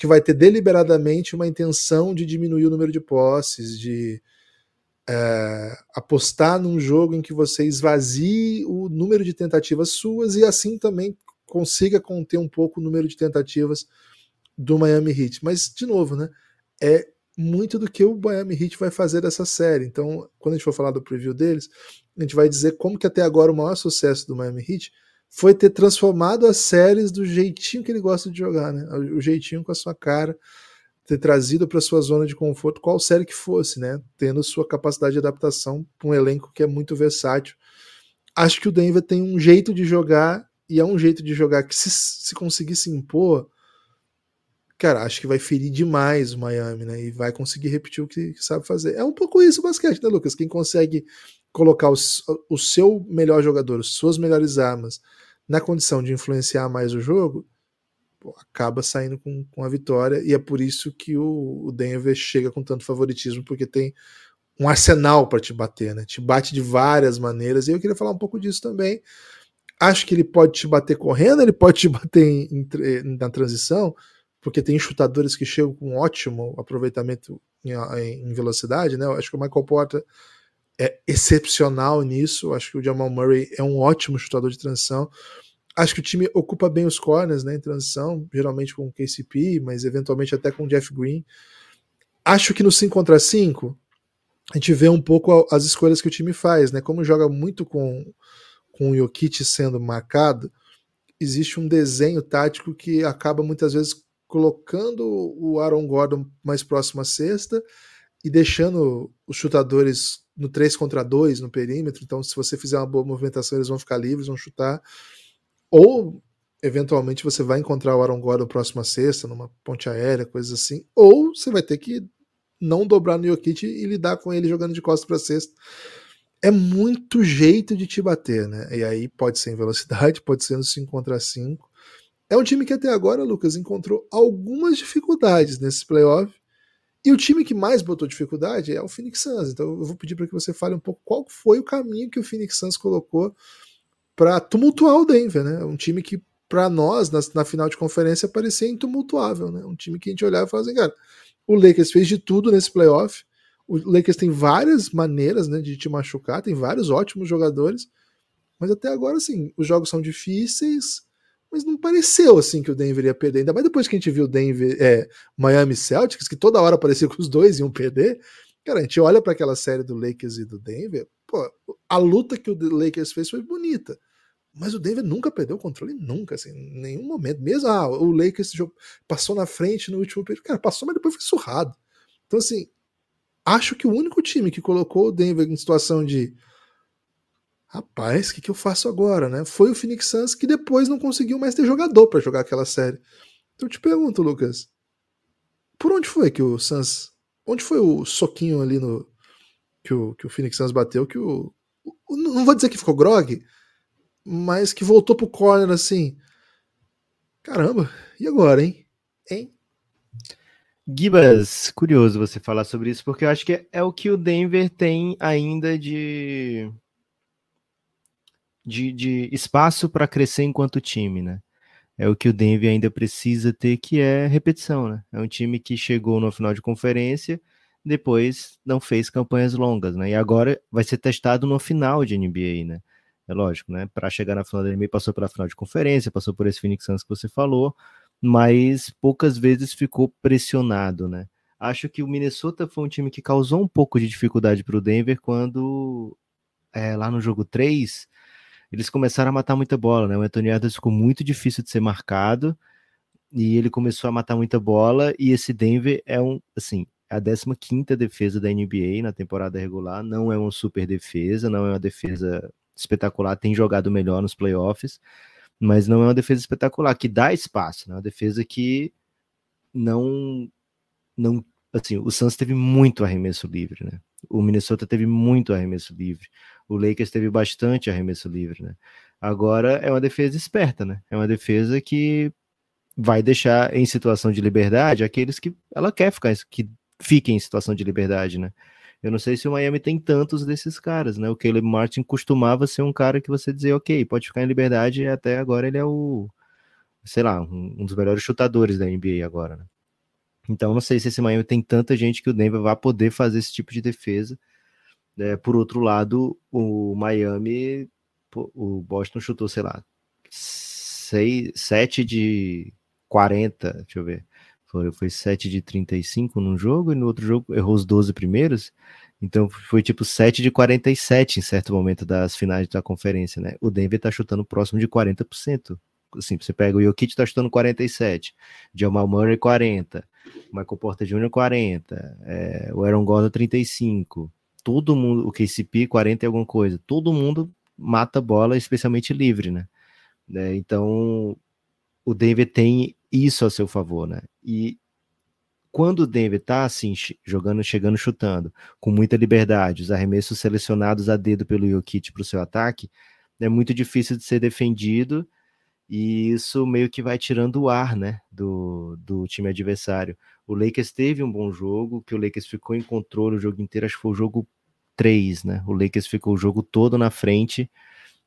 que vai ter deliberadamente uma intenção de diminuir o número de posses, de apostar num jogo em que você esvazie o número de tentativas suas e assim também consiga conter um pouco o número de tentativas do Miami Heat. Mas, de novo, né, é muito do que o Miami Heat vai fazer dessa série. Então, quando a gente for falar do preview deles, a gente vai dizer como que até agora o maior sucesso do Miami Heat foi ter transformado as séries do jeitinho que ele gosta de jogar, né? O jeitinho com a sua cara, ter trazido para sua zona de conforto qual série que fosse, né? Tendo sua capacidade de adaptação para um elenco que é muito versátil. Acho que o Denver tem um jeito de jogar, e é um jeito de jogar que se conseguir se impor, cara, acho que vai ferir demais o Miami, né? E vai conseguir repetir o que sabe fazer. É um pouco isso o basquete, né, Lucas? Quem consegue colocar o seu melhor jogador, as suas melhores armas, na condição de influenciar mais o jogo, pô, acaba saindo com a vitória, e é por isso que o Denver chega com tanto favoritismo, porque tem um arsenal para te bater, né? Te bate de várias maneiras, e eu queria falar um pouco disso também. Acho que ele pode te bater correndo, ele pode te bater na transição, porque tem chutadores que chegam com um ótimo aproveitamento em velocidade, né? Eu acho que o Michael Porter é excepcional nisso, acho que o Jamal Murray é um ótimo chutador de transição, acho que o time ocupa bem os corners, né, em transição, geralmente com o KCP, mas eventualmente até com o Jeff Green. Acho que no 5 contra 5, a gente vê um pouco as escolhas que o time faz, né, como joga muito com o Jokić sendo marcado, existe um desenho tático que acaba muitas vezes colocando o Aaron Gordon mais próximo à cesta e deixando os chutadores no 3 contra 2 no perímetro, então se você fizer uma boa movimentação eles vão ficar livres, vão chutar, ou eventualmente você vai encontrar o Aaron Gordon próximo à cesta, numa ponte aérea, coisas assim, ou você vai ter que não dobrar no Jokić e lidar com ele jogando de costas para cesta. É muito jeito de te bater, né, e aí pode ser em velocidade, pode ser no 5 contra 5, é um time que até agora, Lucas, encontrou algumas dificuldades nesse playoff. E o time que mais botou dificuldade é o Phoenix Suns, então eu vou pedir para que você fale um pouco qual foi o caminho que o Phoenix Suns colocou para tumultuar o Denver, né? Um time que para nós, na final de conferência, parecia intumultuável, né? Um time que a gente olhava e falava assim, cara, o Lakers fez de tudo nesse playoff, o Lakers tem várias maneiras, né, de te machucar, tem vários ótimos jogadores, mas até agora, assim, os jogos são difíceis, mas não pareceu assim que o Denver ia perder, ainda mais depois que a gente viu o Denver, Miami Celtics, que toda hora parecia que os dois iam perder. Cara, a gente olha para aquela série do Lakers e do Denver, pô, a luta que o Lakers fez foi bonita, mas o Denver nunca perdeu o controle, nunca, assim, em nenhum momento, mesmo, o Lakers passou na frente no último período, cara, passou, mas depois foi surrado. Então, assim, acho que o único time que colocou o Denver em situação de rapaz, o que eu faço agora, né? Foi o Phoenix Suns, que depois não conseguiu mais ter jogador para jogar aquela série. Então eu te pergunto, Lucas, por onde foi que o Suns... Onde foi o soquinho ali no que o Phoenix Suns bateu, que o não vou dizer que ficou grog, mas que voltou pro corner assim... Caramba, e agora, hein? Gibas, curioso você falar sobre isso, porque eu acho que é o que o Denver tem ainda de espaço para crescer enquanto time, né? É o que o Denver ainda precisa ter, que é repetição, né? É um time que chegou no final de conferência, depois não fez campanhas longas, né? E agora vai ser testado no final de NBA, né? É lógico, né? Para chegar na final da NBA, passou pela final de conferência, passou por esse Phoenix Suns que você falou, mas poucas vezes ficou pressionado, né? Acho que o Minnesota foi um time que causou um pouco de dificuldade para o Denver quando, lá no jogo 3... eles começaram a matar muita bola, né? O Anthony Edwards ficou muito difícil de ser marcado e ele começou a matar muita bola, e esse Denver é a 15ª defesa da NBA na temporada regular, não é uma super defesa, não é uma defesa espetacular, tem jogado melhor nos playoffs, mas não é uma defesa espetacular, que dá espaço, né? Uma defesa que não assim, o Suns teve muito arremesso livre, né? O Minnesota teve muito arremesso livre. O Lakers teve bastante arremesso livre, né? Agora é uma defesa esperta, né? É uma defesa que vai deixar em situação de liberdade aqueles que ela quer ficar, que fiquem em situação de liberdade, né? Eu não sei se o Miami tem tantos desses caras, né? O Caleb Martin costumava ser um cara que você dizia, ok, pode ficar em liberdade, e até agora ele é o, sei lá, um dos melhores chutadores da NBA agora, né? Então eu não sei se esse Miami tem tanta gente que o Denver vai poder fazer esse tipo de defesa. Por outro lado, o Miami, o Boston chutou, sei lá, 7 de 40, deixa eu ver, foi 7 de 35 num jogo, e no outro jogo errou os 12 primeiros, então foi tipo 7 de 47 em certo momento das finais da conferência, né? O Denver tá chutando próximo de 40%, assim, você pega o Jokić, tá chutando 47%, Jamal Murray 40%, Michael Porter Jr. 40%, o Aaron Gordon 35%, todo mundo, o KCP 40 e alguma coisa, todo mundo mata a bola, especialmente livre, né? Então, o Denver tem isso a seu favor, né? E quando o Denver tá assim, jogando, chegando, chutando, com muita liberdade, os arremessos selecionados a dedo pelo Jokić para o seu ataque, é muito difícil de ser defendido, e isso meio que vai tirando o ar, né, do time adversário. O Lakers teve um bom jogo, que o Lakers ficou em controle o jogo inteiro, acho que foi o jogo 3, né? O Lakers ficou o jogo todo na frente,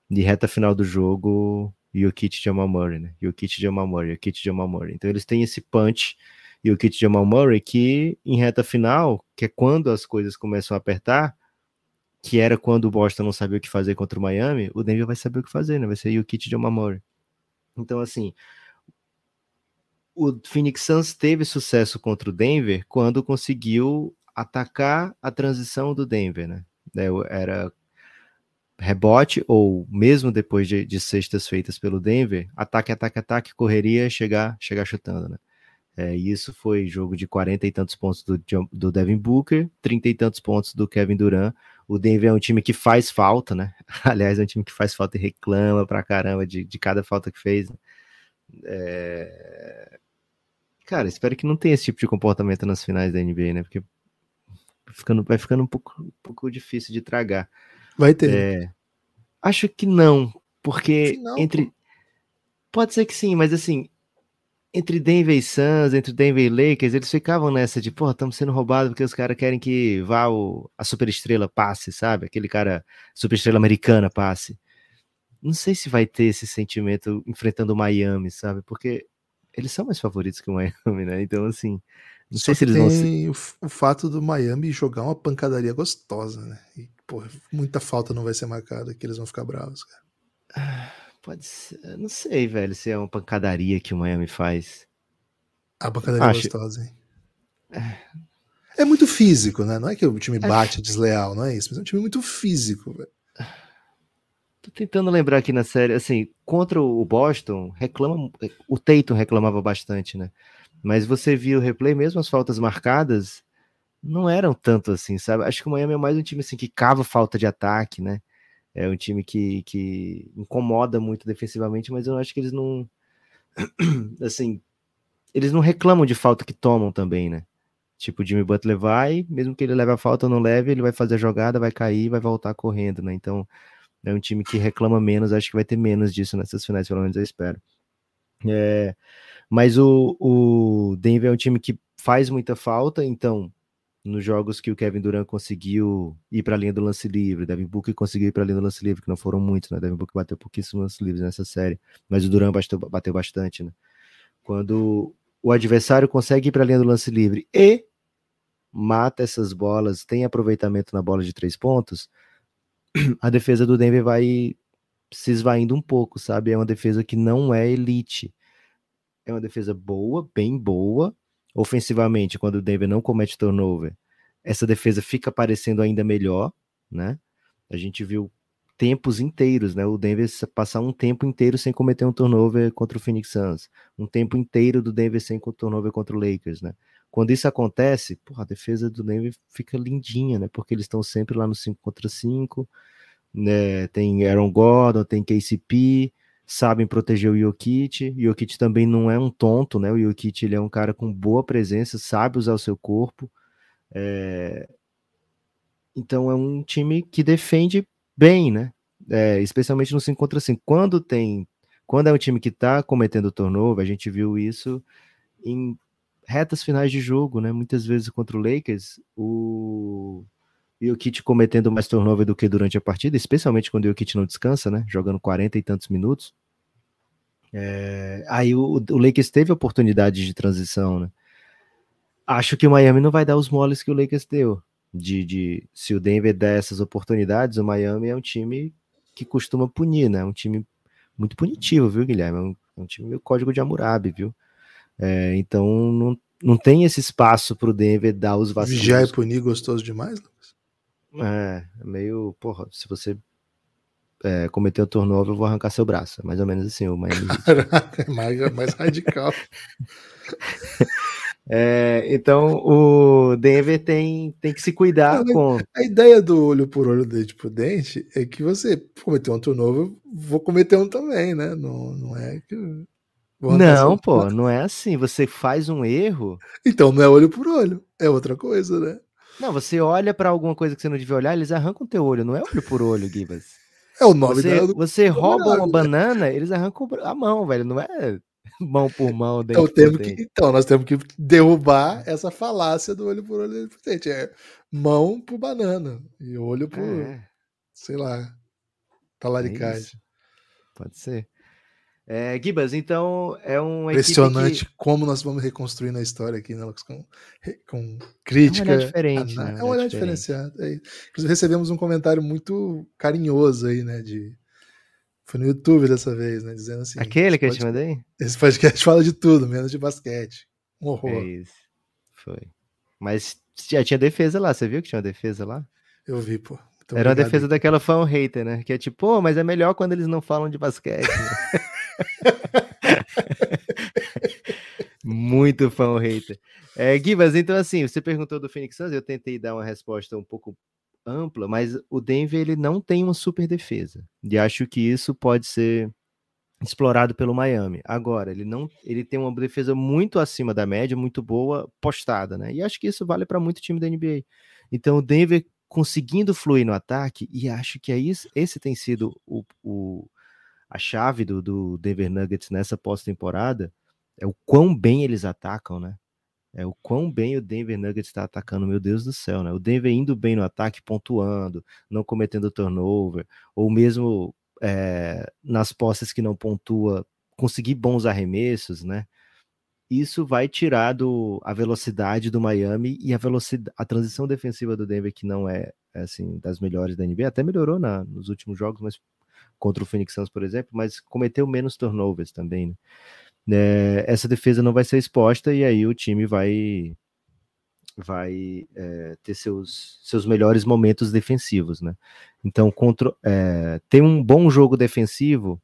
de reta final do jogo, Jokić e Jamal Murray, né? Jokić e Jamal Murray, Jokić e Jamal Murray. Então eles têm esse punch, Jokić e Jamal Murray, que em reta final, que é quando as coisas começam a apertar, que era quando o Boston não sabia o que fazer contra o Miami, o Denver vai saber o que fazer, né? Vai ser Jokić e Jamal Murray. Então, assim, o Phoenix Suns teve sucesso contra o Denver quando conseguiu atacar a transição do Denver, né? Era rebote, ou mesmo depois de cestas feitas pelo Denver, ataque, ataque, ataque, correria, chegar chutando, né? Isso foi jogo de 40 e tantos pontos do Devin Booker, 30 e tantos pontos do Kevin Durant. O Denver é um time que faz falta, né? Aliás, é um time que faz falta e reclama pra caramba de cada falta que fez. Cara, espero que não tenha esse tipo de comportamento nas finais da NBA, né? Porque vai ficando um pouco difícil de tragar. Vai ter. Acho que não, porque final, entre... Pode ser que sim, mas assim... Entre Denver e Suns, entre Denver e Lakers, eles ficavam nessa de, pô, estamos sendo roubados porque os caras querem que vá a superestrela passe, sabe? Aquele cara, superestrela americana passe. Não sei se vai ter esse sentimento enfrentando o Miami, sabe? Porque eles são mais favoritos que o Miami, né? Então, assim, não sei se eles vão... O fato do Miami jogar uma pancadaria gostosa, né? E, pô, muita falta não vai ser marcada, que eles vão ficar bravos, cara. Pode ser, não sei, velho, se é uma pancadaria que o Miami faz. A pancadaria é gostosa, hein? É muito físico, né? Não é que o time bate desleal, não é isso, mas é um time muito físico, velho. Tô tentando lembrar aqui na série, assim, contra o Boston, o Tatum reclamava bastante, né? Mas você viu o replay, mesmo as faltas marcadas, não eram tanto assim, sabe? Acho que o Miami é mais um time, assim, que cava falta de ataque, né? É um time que incomoda muito defensivamente, mas eu acho que eles não... Assim, eles não reclamam de falta que tomam também, né? Tipo, o Jimmy Butler vai, mesmo que ele leve a falta ou não leve, ele vai fazer a jogada, vai cair, vai voltar correndo, né? Então, é um time que reclama menos, acho que vai ter menos disso nessas finais, pelo menos eu espero. Mas o Denver é um time que faz muita falta, então... Nos jogos que o Kevin Durant conseguiu ir para a linha do lance livre, o Devin Booker conseguiu ir para a linha do lance livre, que não foram muitos, né? O Devin Booker bateu pouquíssimos lances livres nessa série, mas o Durant bateu bastante, né? Quando o adversário consegue ir para a linha do lance livre e mata essas bolas, tem aproveitamento na bola de 3 pontos, a defesa do Denver vai se esvaindo um pouco, sabe? É uma defesa que não é elite. É uma defesa boa, bem boa. Ofensivamente, quando o Denver não comete turnover, essa defesa fica parecendo ainda melhor, né? A gente viu tempos inteiros, né? O Denver passar um tempo inteiro sem cometer um turnover contra o Phoenix Suns, um tempo inteiro do Denver sem turnover contra o Lakers, né? Quando isso acontece, porra, a defesa do Denver fica lindinha, né? Porque eles estão sempre lá no 5 contra 5, né? Tem Aaron Gordon, tem KCP, sabem proteger o Jokić. O Jokić também não é um tonto, né? O Jokić, ele é um cara com boa presença, sabe usar o seu corpo. Então é um time que defende bem, né? especialmente no 5 contra 5. Quando é um time que está cometendo turnover, a gente viu isso em retas finais de jogo, né? Muitas vezes contra o Lakers, o Jokić cometendo mais turnover do que durante a partida, especialmente quando o Jokić não descansa, né? Jogando 40 e tantos minutos. Aí o Lakers teve oportunidade de transição, né? Acho que o Miami não vai dar os moles que o Lakers deu. Se o Denver der essas oportunidades, o Miami é um time que costuma punir, né? É um time muito punitivo, viu, Guilherme? É um time meio código de Hammurabi, viu? Então não tem esse espaço pro Denver dar os vacilos. Já é punir gostoso demais, Lucas? Meio, porra, se você cometer um turnover, eu vou arrancar seu braço. É mais ou menos assim, o Miami. Caraca, mais radical. Então o Denver tem que se cuidar com... A ideia do olho por olho, dente por dente, é que você cometeu um turnover, eu vou cometer um também, né? Não é que... Não, pô, não é assim. Você faz um erro... Então não é olho por olho, é outra coisa, né? Não, você olha pra alguma coisa que você não devia olhar, eles arrancam o teu olho, não é olho por olho, Gibas. É o nome dela. Você rouba uma banana, eles arrancam a mão, velho, não é... mão por mão, dente por dente. Então, nós temos que derrubar essa falácia do olho por olho, dente por dente. É mão por banana e olho por, sei lá, talaricagem. Pode ser. Gibas, então é um... Impressionante que... como nós vamos reconstruindo a história aqui, né, Lucas? Com crítica. É um olhar diferente. Né? É um olhar diferenciado. Inclusive, recebemos um comentário muito carinhoso aí, né, de... Foi no YouTube dessa vez, né? Dizendo assim... Aquele que eu te mandei? Esse podcast fala de tudo, menos de basquete. Um horror. É isso. Foi. Mas já tinha defesa lá, você viu que tinha uma defesa lá? Eu vi, pô. Então, era uma defesa daquela fan hater, né? Que é tipo, pô, mas é melhor quando eles não falam de basquete. Né? Muito fan hater. Gibas, então assim, você perguntou do Phoenix Suns, eu tentei dar uma resposta um pouco ampla, mas o Denver ele não tem uma super defesa, e acho que isso pode ser explorado pelo Miami. Agora, ele tem uma defesa muito acima da média, muito boa, postada, né? E acho que isso vale para muito time da NBA. Então o Denver conseguindo fluir no ataque, e acho que é isso, esse tem sido a chave do Denver Nuggets nessa pós-temporada, é o quão bem eles atacam, né? O quão bem o Denver Nuggets está atacando, meu Deus do céu, né? O Denver indo bem no ataque, pontuando, não cometendo turnover, ou mesmo nas posses que não pontua, conseguir bons arremessos, né? Isso vai tirar a velocidade do Miami e a transição defensiva do Denver, que não é assim das melhores da NBA, até melhorou nos últimos jogos, mas contra o Phoenix Suns, por exemplo, mas cometeu menos turnovers também, né? Essa defesa não vai ser exposta, e aí o time vai ter seus melhores momentos defensivos, né? Então ter um bom jogo defensivo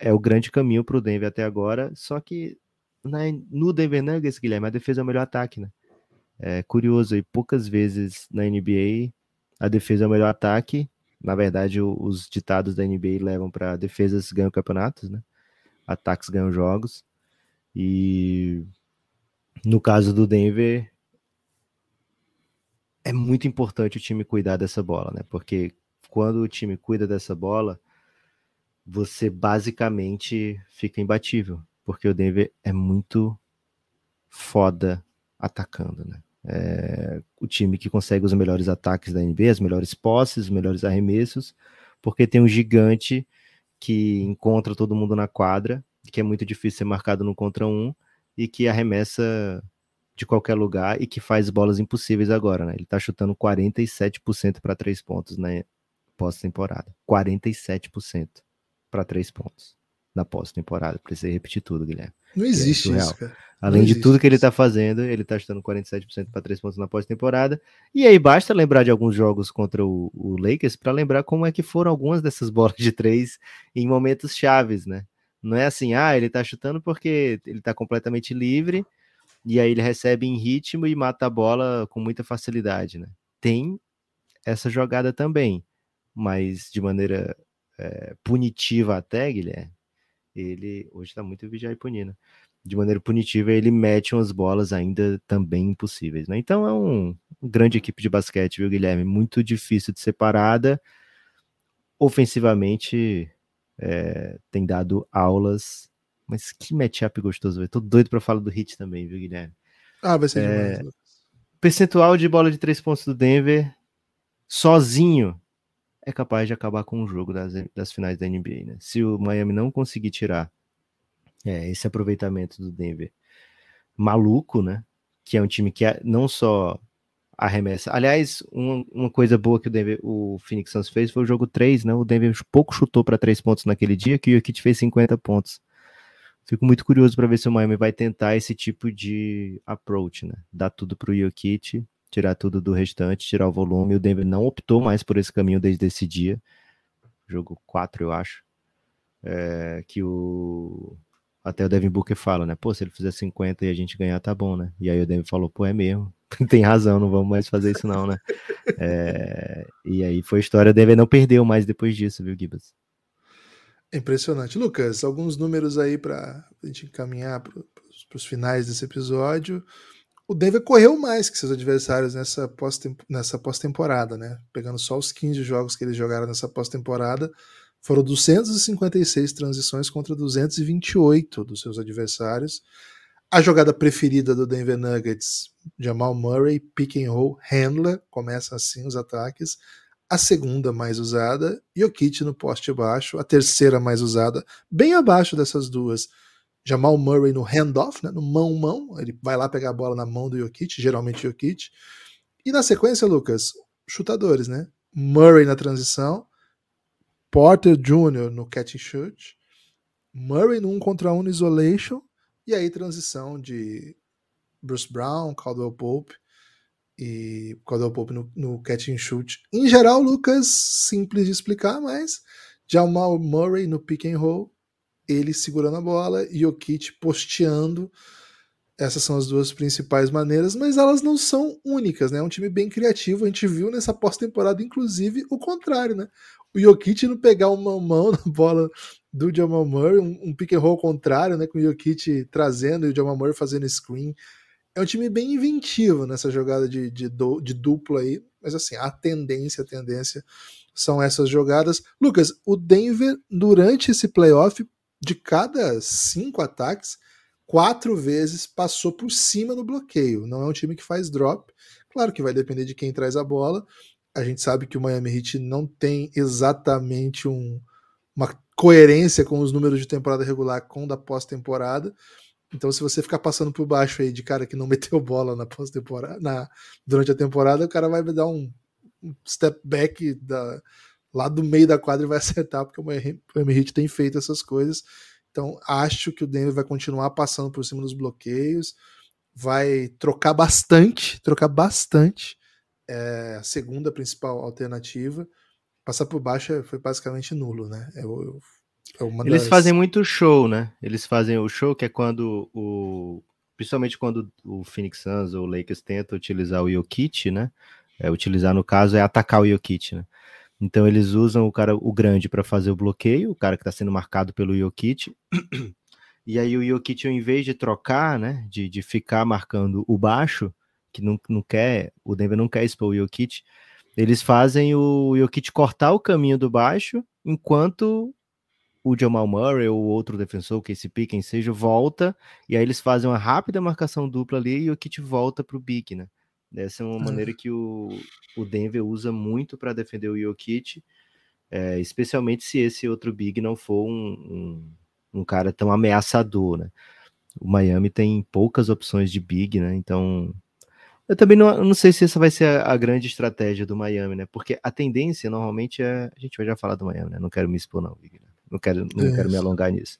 é o grande caminho para o Denver até agora, só que no Denver Nuggets, Guilherme, a defesa é o melhor ataque, né? É curioso, e poucas vezes na NBA a defesa é o melhor ataque. Na verdade, os ditados da NBA levam para defesas ganham campeonatos, né? Ataques ganham jogos, e no caso do Denver é muito importante o time cuidar dessa bola, né? Porque quando o time cuida dessa bola, você basicamente fica imbatível, porque o Denver é muito foda atacando, né? O time que consegue os melhores ataques da NBA, as melhores posses, os melhores arremessos, porque tem um gigante que encontra todo mundo na quadra, que é muito difícil ser marcado no contra um, e que arremessa de qualquer lugar, e que faz bolas impossíveis agora, né? Ele tá chutando 47% para 3 pontos na pós-temporada. 47% para 3 pontos na pós-temporada. Precisei repetir tudo, Guilherme. Não existe isso, cara. Além de tudo que ele tá fazendo, ele tá chutando 47% para 3 pontos na pós-temporada. E aí basta lembrar de alguns jogos contra o Lakers para lembrar como é que foram algumas dessas bolas de 3 em momentos chaves, né? Não é assim, ele tá chutando porque ele tá completamente livre, e aí ele recebe em ritmo e mata a bola com muita facilidade, né? Tem essa jogada também, mas de maneira punitiva até, Guilherme, ele hoje tá muito vigiar e punir, né? De maneira punitiva, ele mete umas bolas ainda também impossíveis, né? Então é uma grande equipe de basquete, viu, Guilherme? Muito difícil de ser parada. ofensivamente tem dado aulas, mas que matchup gostoso, velho. Tô doido pra falar do Heat também, viu, Guilherme? Ah, vai ser demais. Né? Percentual de bola de 3 pontos do Denver sozinho é capaz de acabar com o jogo das finais da NBA, né? Se o Miami não conseguir tirar esse aproveitamento do Denver maluco, né? Que é um time que não só arremessa. Aliás, uma coisa boa que o Phoenix Suns fez foi o jogo 3, né? O Denver pouco chutou para 3 pontos naquele dia, que o Jokić fez 50 pontos. Fico muito curioso para ver se o Miami vai tentar esse tipo de approach, né? Dar tudo pro Jokić, tirar tudo do restante, tirar o volume. O Denver não optou mais por esse caminho desde esse dia. Jogo 4, eu acho. Até o Devin Booker fala, né? Pô, se ele fizer 50 e a gente ganhar, tá bom, né? E aí o Devin falou, pô, é mesmo. Tem razão, não vamos mais fazer isso não, né? E aí foi história, o Denver não perdeu mais depois disso, viu, Gibas? Impressionante. Lucas, alguns números aí pra gente encaminhar pros finais desse episódio. O Denver correu mais que seus adversários nessa pós-temporada, né? Pegando só os 15 jogos que eles jogaram nessa pós-temporada, foram 256 transições contra 228 dos seus adversários. A jogada preferida do Denver Nuggets, Jamal Murray, pick and roll, handler, começa assim os ataques. A segunda mais usada, Jokić no poste baixo. A terceira mais usada, bem abaixo dessas duas, Jamal Murray no handoff, né, no mão-mão, ele vai lá pegar a bola na mão do Jokić, geralmente Jokić. E na sequência, Lucas, chutadores, né? Murray na transição, Porter Jr. no catch and shoot, Murray no 1 contra 1 no isolation, e aí transição de Bruce Brown, Caldwell Pope no catch and shoot. Em geral, Lucas, simples de explicar, mas Jamal Murray no pick and roll, ele segurando a bola e Jokić posteando. Essas são as duas principais maneiras, mas elas não são únicas, né? É um time bem criativo, a gente viu nessa pós-temporada, inclusive, o contrário, né? O Jokić não pegar uma mão na bola do Jamal Murray, um pick and roll contrário, né, com o Jokić trazendo e o Jamal Murray fazendo screen. É um time bem inventivo nessa jogada de dupla aí, mas assim, a tendência são essas jogadas. Lucas, o Denver, durante esse playoff, de cada 5 ataques, 4 vezes passou por cima no bloqueio. Não é um time que faz drop, claro que vai depender de quem traz a bola. A gente sabe que o Miami Heat não tem exatamente uma coerência com os números de temporada regular com da pós-temporada. Então, se você ficar passando por baixo aí de cara que não meteu bola na pós-temporada, durante a temporada, o cara vai dar um step back lá do meio da quadra e vai acertar, porque o Miami Heat tem feito essas coisas. Então, acho que o Denver vai continuar passando por cima dos bloqueios, vai trocar bastante. É a segunda principal alternativa. Passar por baixo foi basicamente nulo, né? Eles fazem muito show, né? Eles fazem o show, que é quando principalmente quando o Phoenix Suns ou o Lakers tenta utilizar o Jokić, né? Utilizar, no caso, é atacar o Jokić, né? Então eles usam o grande para fazer o bloqueio, o cara que está sendo marcado pelo Jokić. E aí o Jokić, ao invés de trocar, né? De ficar marcando o baixo, que o Denver não quer expor o Jokić, eles fazem o Jokić cortar o caminho do baixo, enquanto o Jamal Murray ou outro defensor, o KCP, quem seja, volta, e aí eles fazem uma rápida marcação dupla ali e o Jokić volta pro big, né? Essa é uma maneira que o Denver usa muito para defender o Jokić, especialmente se esse outro big não for um cara tão ameaçador, né? O Miami tem poucas opções de big, né? Então eu também não sei se essa vai ser a grande estratégia do Miami, né? Porque a tendência normalmente é... A gente vai já falar do Miami, né? Não quero me expor não, Guilherme. Não quero me alongar nisso.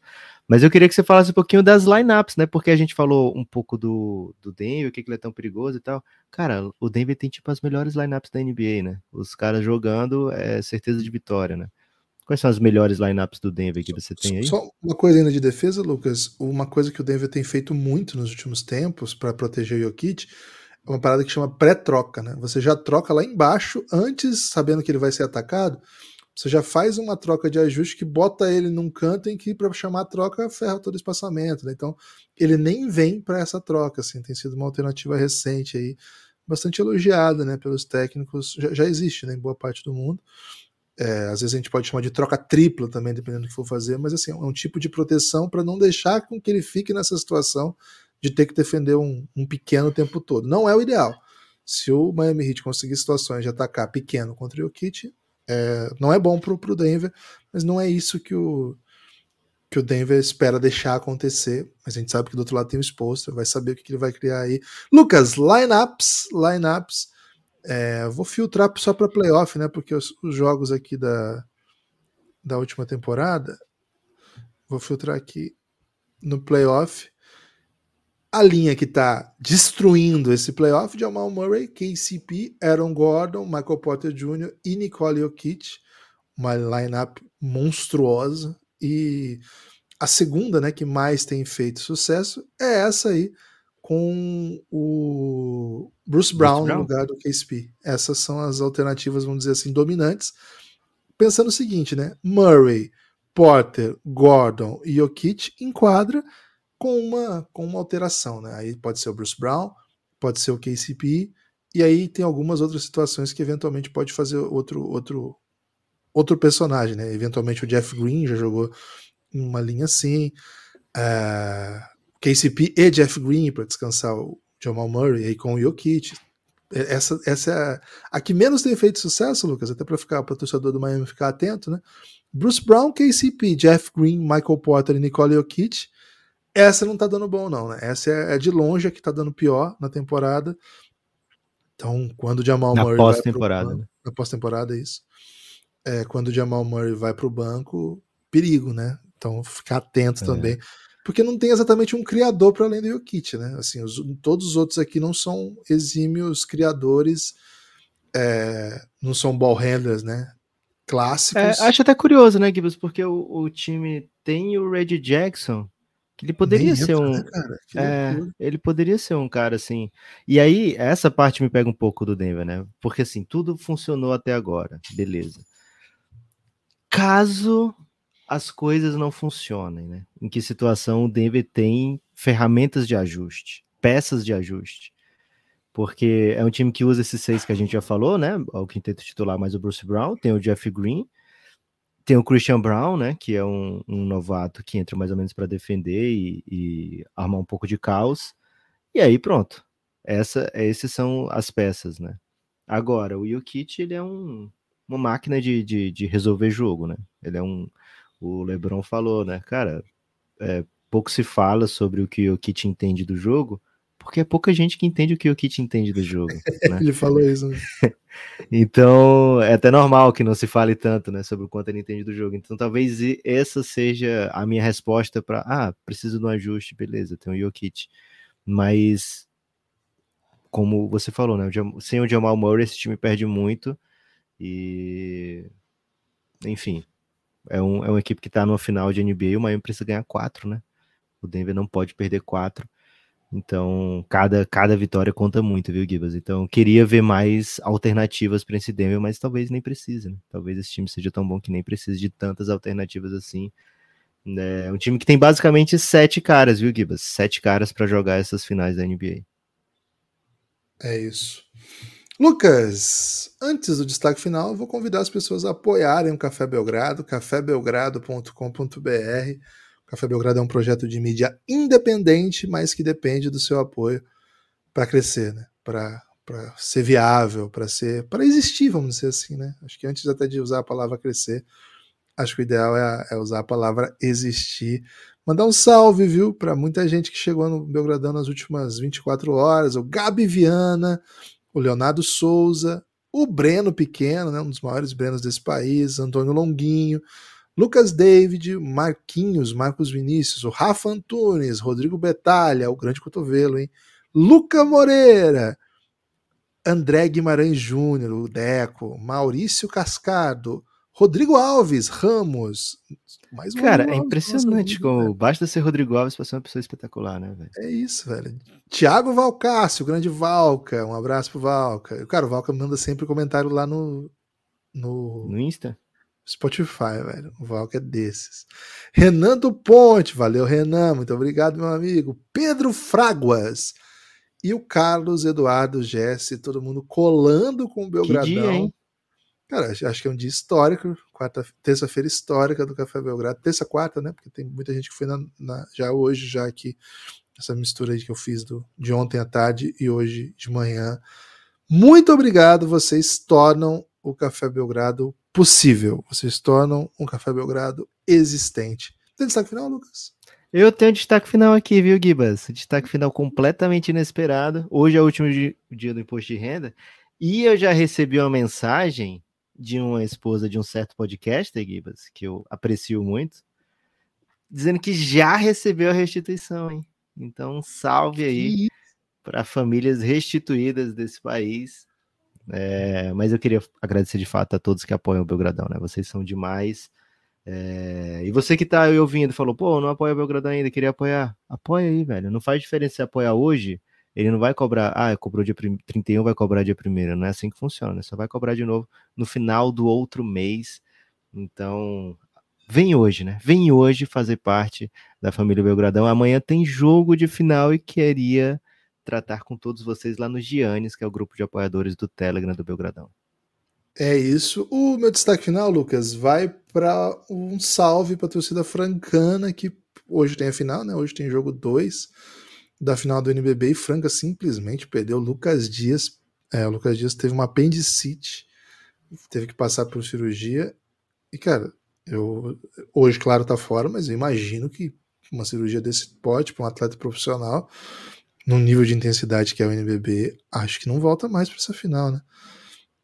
Mas eu queria que você falasse um pouquinho das lineups, né? Porque a gente falou um pouco do Denver, o que ele é tão perigoso e tal. Cara, o Denver tem tipo as melhores lineups da NBA, né? Os caras jogando é certeza de vitória, né? Quais são as melhores lineups do Denver que você tem aí? Só uma coisa ainda de defesa, Lucas. Uma coisa que o Denver tem feito muito nos últimos tempos para proteger o Jokić, uma parada que chama pré-troca, né? Você já troca lá embaixo, antes, sabendo que ele vai ser atacado, você já faz uma troca de ajuste que bota ele num canto em que, para chamar a troca, ferra todo o espaçamento, né? Então, ele nem vem para essa troca, assim, tem sido uma alternativa recente aí, bastante elogiada, né, pelos técnicos, já existe, né, em boa parte do mundo. às vezes a gente pode chamar de troca tripla também, dependendo do que for fazer, mas assim, é um tipo de proteção para não deixar com que ele fique nessa situação de ter que defender um pequeno o tempo todo. Não é o ideal. Se o Miami Heat conseguir situações de atacar pequeno contra o Jokic, não é bom pro Denver, mas não é isso que o Denver espera deixar acontecer, mas a gente sabe que do outro lado tem o Spoelstra, vai saber o que ele vai criar aí. Lucas, lineups, vou filtrar só para playoff, né? Porque os jogos aqui da última temporada, vou filtrar aqui no playoff. A linha que tá destruindo esse playoff: Jamal Murray, KCP, Aaron Gordon, Michael Porter Jr. e Nikola Jokić. Uma lineup monstruosa. E a segunda, né, que mais tem feito sucesso é essa aí, com o Bruce Brown no lugar do KCP. Essas são as alternativas, vamos dizer assim, dominantes. Pensando o seguinte, né? Murray, Porter, Gordon e Jokic em quadra, com uma alteração, né? Aí pode ser o Bruce Brown, pode ser o KCP, e aí tem algumas outras situações que eventualmente pode fazer outro personagem, né? Eventualmente o Jeff Green já jogou em uma linha assim, KCP e Jeff Green para descansar o Jamal Murray aí com o Jokic. Essa é a que menos tem feito sucesso, Lucas, até para o torcedor do Miami ficar atento, né? Bruce Brown, KCP, Jeff Green, Michael Porter e Nikola Jokic. Essa não tá dando bom, não, né? Essa é de longe a que tá dando pior na temporada. Então, quando o Jamal Murray vai pro banco, né? Na pós-temporada, isso. Quando o Jamal Murray vai pro banco, perigo, né? Então, ficar atento também. Porque não tem exatamente um criador para além do Jokic, né? Assim, todos os outros aqui não são exímios criadores, não são ball handlers, né? Clássicos. Acho até curioso, né, Gibbs? Porque o time tem o Reggie Jackson, que ele poderia ser ele poderia ser um cara assim. E aí, essa parte me pega um pouco do Denver, né? Porque assim, tudo funcionou até agora, beleza. Caso as coisas não funcionem, né? Em que situação o Denver tem ferramentas de ajuste, peças de ajuste? Porque é um time que usa esses seis que a gente já falou, né? O quinteto titular mais o Bruce Brown, tem o Jeff Green, tem o Christian Brown, né, que é um novato que entra mais ou menos para defender e armar um pouco de caos. E aí, pronto. Essas são as peças, né? Agora, o Jokic, ele é uma máquina de resolver jogo, né? Ele é O LeBron falou, né, cara, pouco se fala sobre o que o Jokic entende do jogo, porque é pouca gente que entende o que o Jokic entende do jogo. Né? Ele falou isso. Né? Então, é até normal que não se fale tanto, né, sobre o quanto ele entende do jogo. Então, talvez essa seja a minha resposta para, preciso de um ajuste, beleza, tem o Jokic. Mas, como você falou, né, sem o Jamal Murray, esse time perde muito. E, enfim, é uma equipe que está numa final de NBA e o Miami precisa ganhar 4, né? O Denver não pode perder 4. Então, cada vitória conta muito, viu, Gibas? Então, queria ver mais alternativas para esse Denver, mas talvez nem precise, né? Talvez esse time seja tão bom que nem precise de tantas alternativas assim. É um time que tem basicamente 7 caras, viu, Gibas? 7 caras para jogar essas finais da NBA. É isso. Lucas, antes do destaque final, eu vou convidar as pessoas a apoiarem o Café Belgrado, cafébelgrado.com.br. Café Belgrado é um projeto de mídia independente, mas que depende do seu apoio para crescer, né? Para ser viável, para existir, vamos dizer assim, né? Acho que antes até de usar a palavra crescer, acho que o ideal é usar a palavra existir. Mandar um salve, viu, para muita gente que chegou no Belgradão nas últimas 24 horas, o Gabi Viana, o Leonardo Souza, o Breno Pequeno, né? Um dos maiores Brenos desse país, Antônio Longuinho, Lucas David, Marquinhos, Marcos Vinícius, o Rafa Antunes, Rodrigo Betalha, o grande cotovelo, hein? Luca Moreira, André Guimarães Júnior, o Deco, Maurício Cascado, Rodrigo Alves, Ramos. Mais um cara, Alves, impressionante como basta ser Rodrigo Alves para ser uma pessoa espetacular, né, velho? É isso, velho. Tiago Valcácio, o grande Valca, um abraço pro Valca. Cara, o Valca manda sempre comentário lá no Insta. Spotify, velho. O Valk é desses. Renan do Ponte. Valeu, Renan. Muito obrigado, meu amigo. Pedro Fraguas. E o Carlos Eduardo Jesse. Todo mundo colando com o Belgradão. Que dia, hein? Cara, acho que é um dia histórico, terça-feira histórica do Café Belgrado, terça-quarta, né, porque tem muita gente que foi já hoje, já aqui, essa mistura aí que eu fiz de ontem à tarde e hoje de manhã. Muito obrigado, vocês tornam o Café Belgrado possível, vocês tornam um Café Belgrado existente. Tem destaque final, Lucas? Eu tenho destaque final aqui, viu, Guibas? Destaque final completamente inesperado. Hoje é o último dia do imposto de renda e eu já recebi uma mensagem de uma esposa de um certo podcaster, Guibas, que eu aprecio muito, dizendo que já recebeu a restituição, hein? Então, um salve aí para famílias restituídas desse país. Mas eu queria agradecer de fato a todos que apoiam o Belgradão, né? Vocês são demais. E você que tá aí ouvindo, falou, pô, não apoia o Belgradão ainda, queria apoiar. Apoia aí, velho. Não faz diferença se apoiar hoje, ele não vai cobrar, cobrou dia 31, vai cobrar dia 1º, não é assim que funciona, né? Só vai cobrar de novo no final do outro mês. Então, vem hoje, né? Vem hoje fazer parte da família Belgradão. Amanhã tem jogo de final e queria tratar com todos vocês lá no Giannis, que é o grupo de apoiadores do Telegram do Belgradão. É isso. O meu destaque final, Lucas, vai para um salve para a torcida francana, que hoje tem a final, né? Hoje tem jogo 2 da final do NBB e Franca simplesmente perdeu. Lucas Dias, o Lucas Dias teve uma apendicite, teve que passar por cirurgia e, cara, hoje, claro, tá fora, mas eu imagino que uma cirurgia desse porte para um atleta profissional, no nível de intensidade que é o NBB, acho que não volta mais para essa final, né?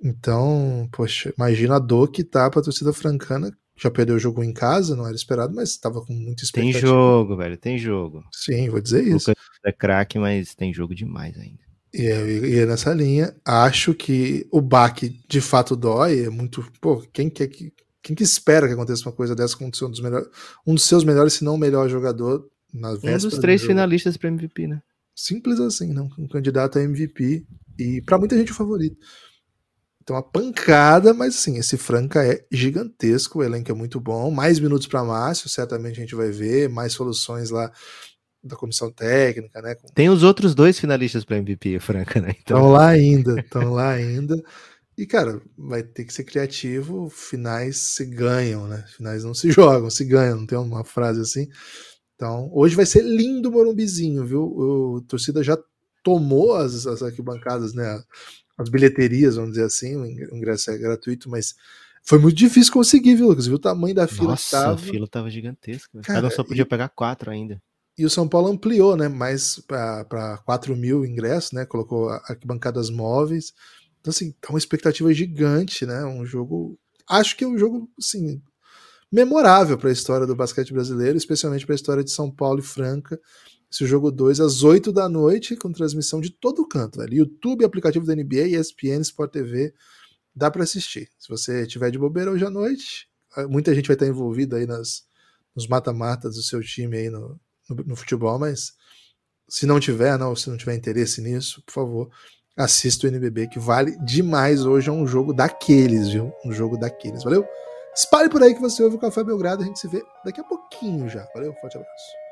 Então, poxa, imagina a dor que tá pra torcida francana. Já perdeu o jogo em casa, não era esperado, mas tava com muita expectativa. Tem jogo, velho, tem jogo. Sim, vou dizer isso. É craque, mas tem jogo demais ainda. E é nessa linha. Acho que o baque de fato dói. É muito. Pô, quem que espera que aconteça uma coisa dessa com um dos seus melhores, se não o melhor jogador na véspera? Um dos 3 finalistas pra MVP, né? Simples assim, não? Um candidato a MVP e pra muita gente o favorito. Então, uma pancada, mas assim, esse Franca é gigantesco, o elenco é muito bom, mais minutos para Márcio, certamente a gente vai ver, mais soluções lá da comissão técnica, né? Tem os outros 2 finalistas para MVP, Franca, né? Então... Estão lá ainda. E, cara, vai ter que ser criativo, finais se ganham, né? Finais não se jogam, se ganham, não tem uma frase assim. Então, hoje vai ser lindo o Morumbizinho, viu? O torcida já tomou as arquibancadas, né? As bilheterias, vamos dizer assim, o ingresso é gratuito, mas foi muito difícil conseguir, viu, Lucas? Viu o tamanho da fila? Nossa, a fila tava gigantesca. Cara, só podia pegar 4 ainda. E o São Paulo ampliou, né, mais para 4.000 ingressos, né, colocou arquibancadas móveis. Então, assim, tá uma expectativa gigante, né, um jogo... Acho que é um jogo, assim, memorável para a história do basquete brasileiro, especialmente para a história de São Paulo e Franca. Esse jogo 2 às 8 da noite, com transmissão de todo canto, velho. YouTube, aplicativo da NBA, ESPN, Sport TV, dá para assistir. Se você tiver de bobeira hoje à noite, muita gente vai estar envolvida aí nos mata-matas do seu time aí no futebol, mas se não tiver, não, se não tiver interesse nisso, por favor, assista o NBB, que vale demais. Hoje é um jogo daqueles, viu? Um jogo daqueles, valeu? Espalhe por aí que você ouve o Café Belgrado, a gente se vê daqui a pouquinho já, valeu? Forte abraço.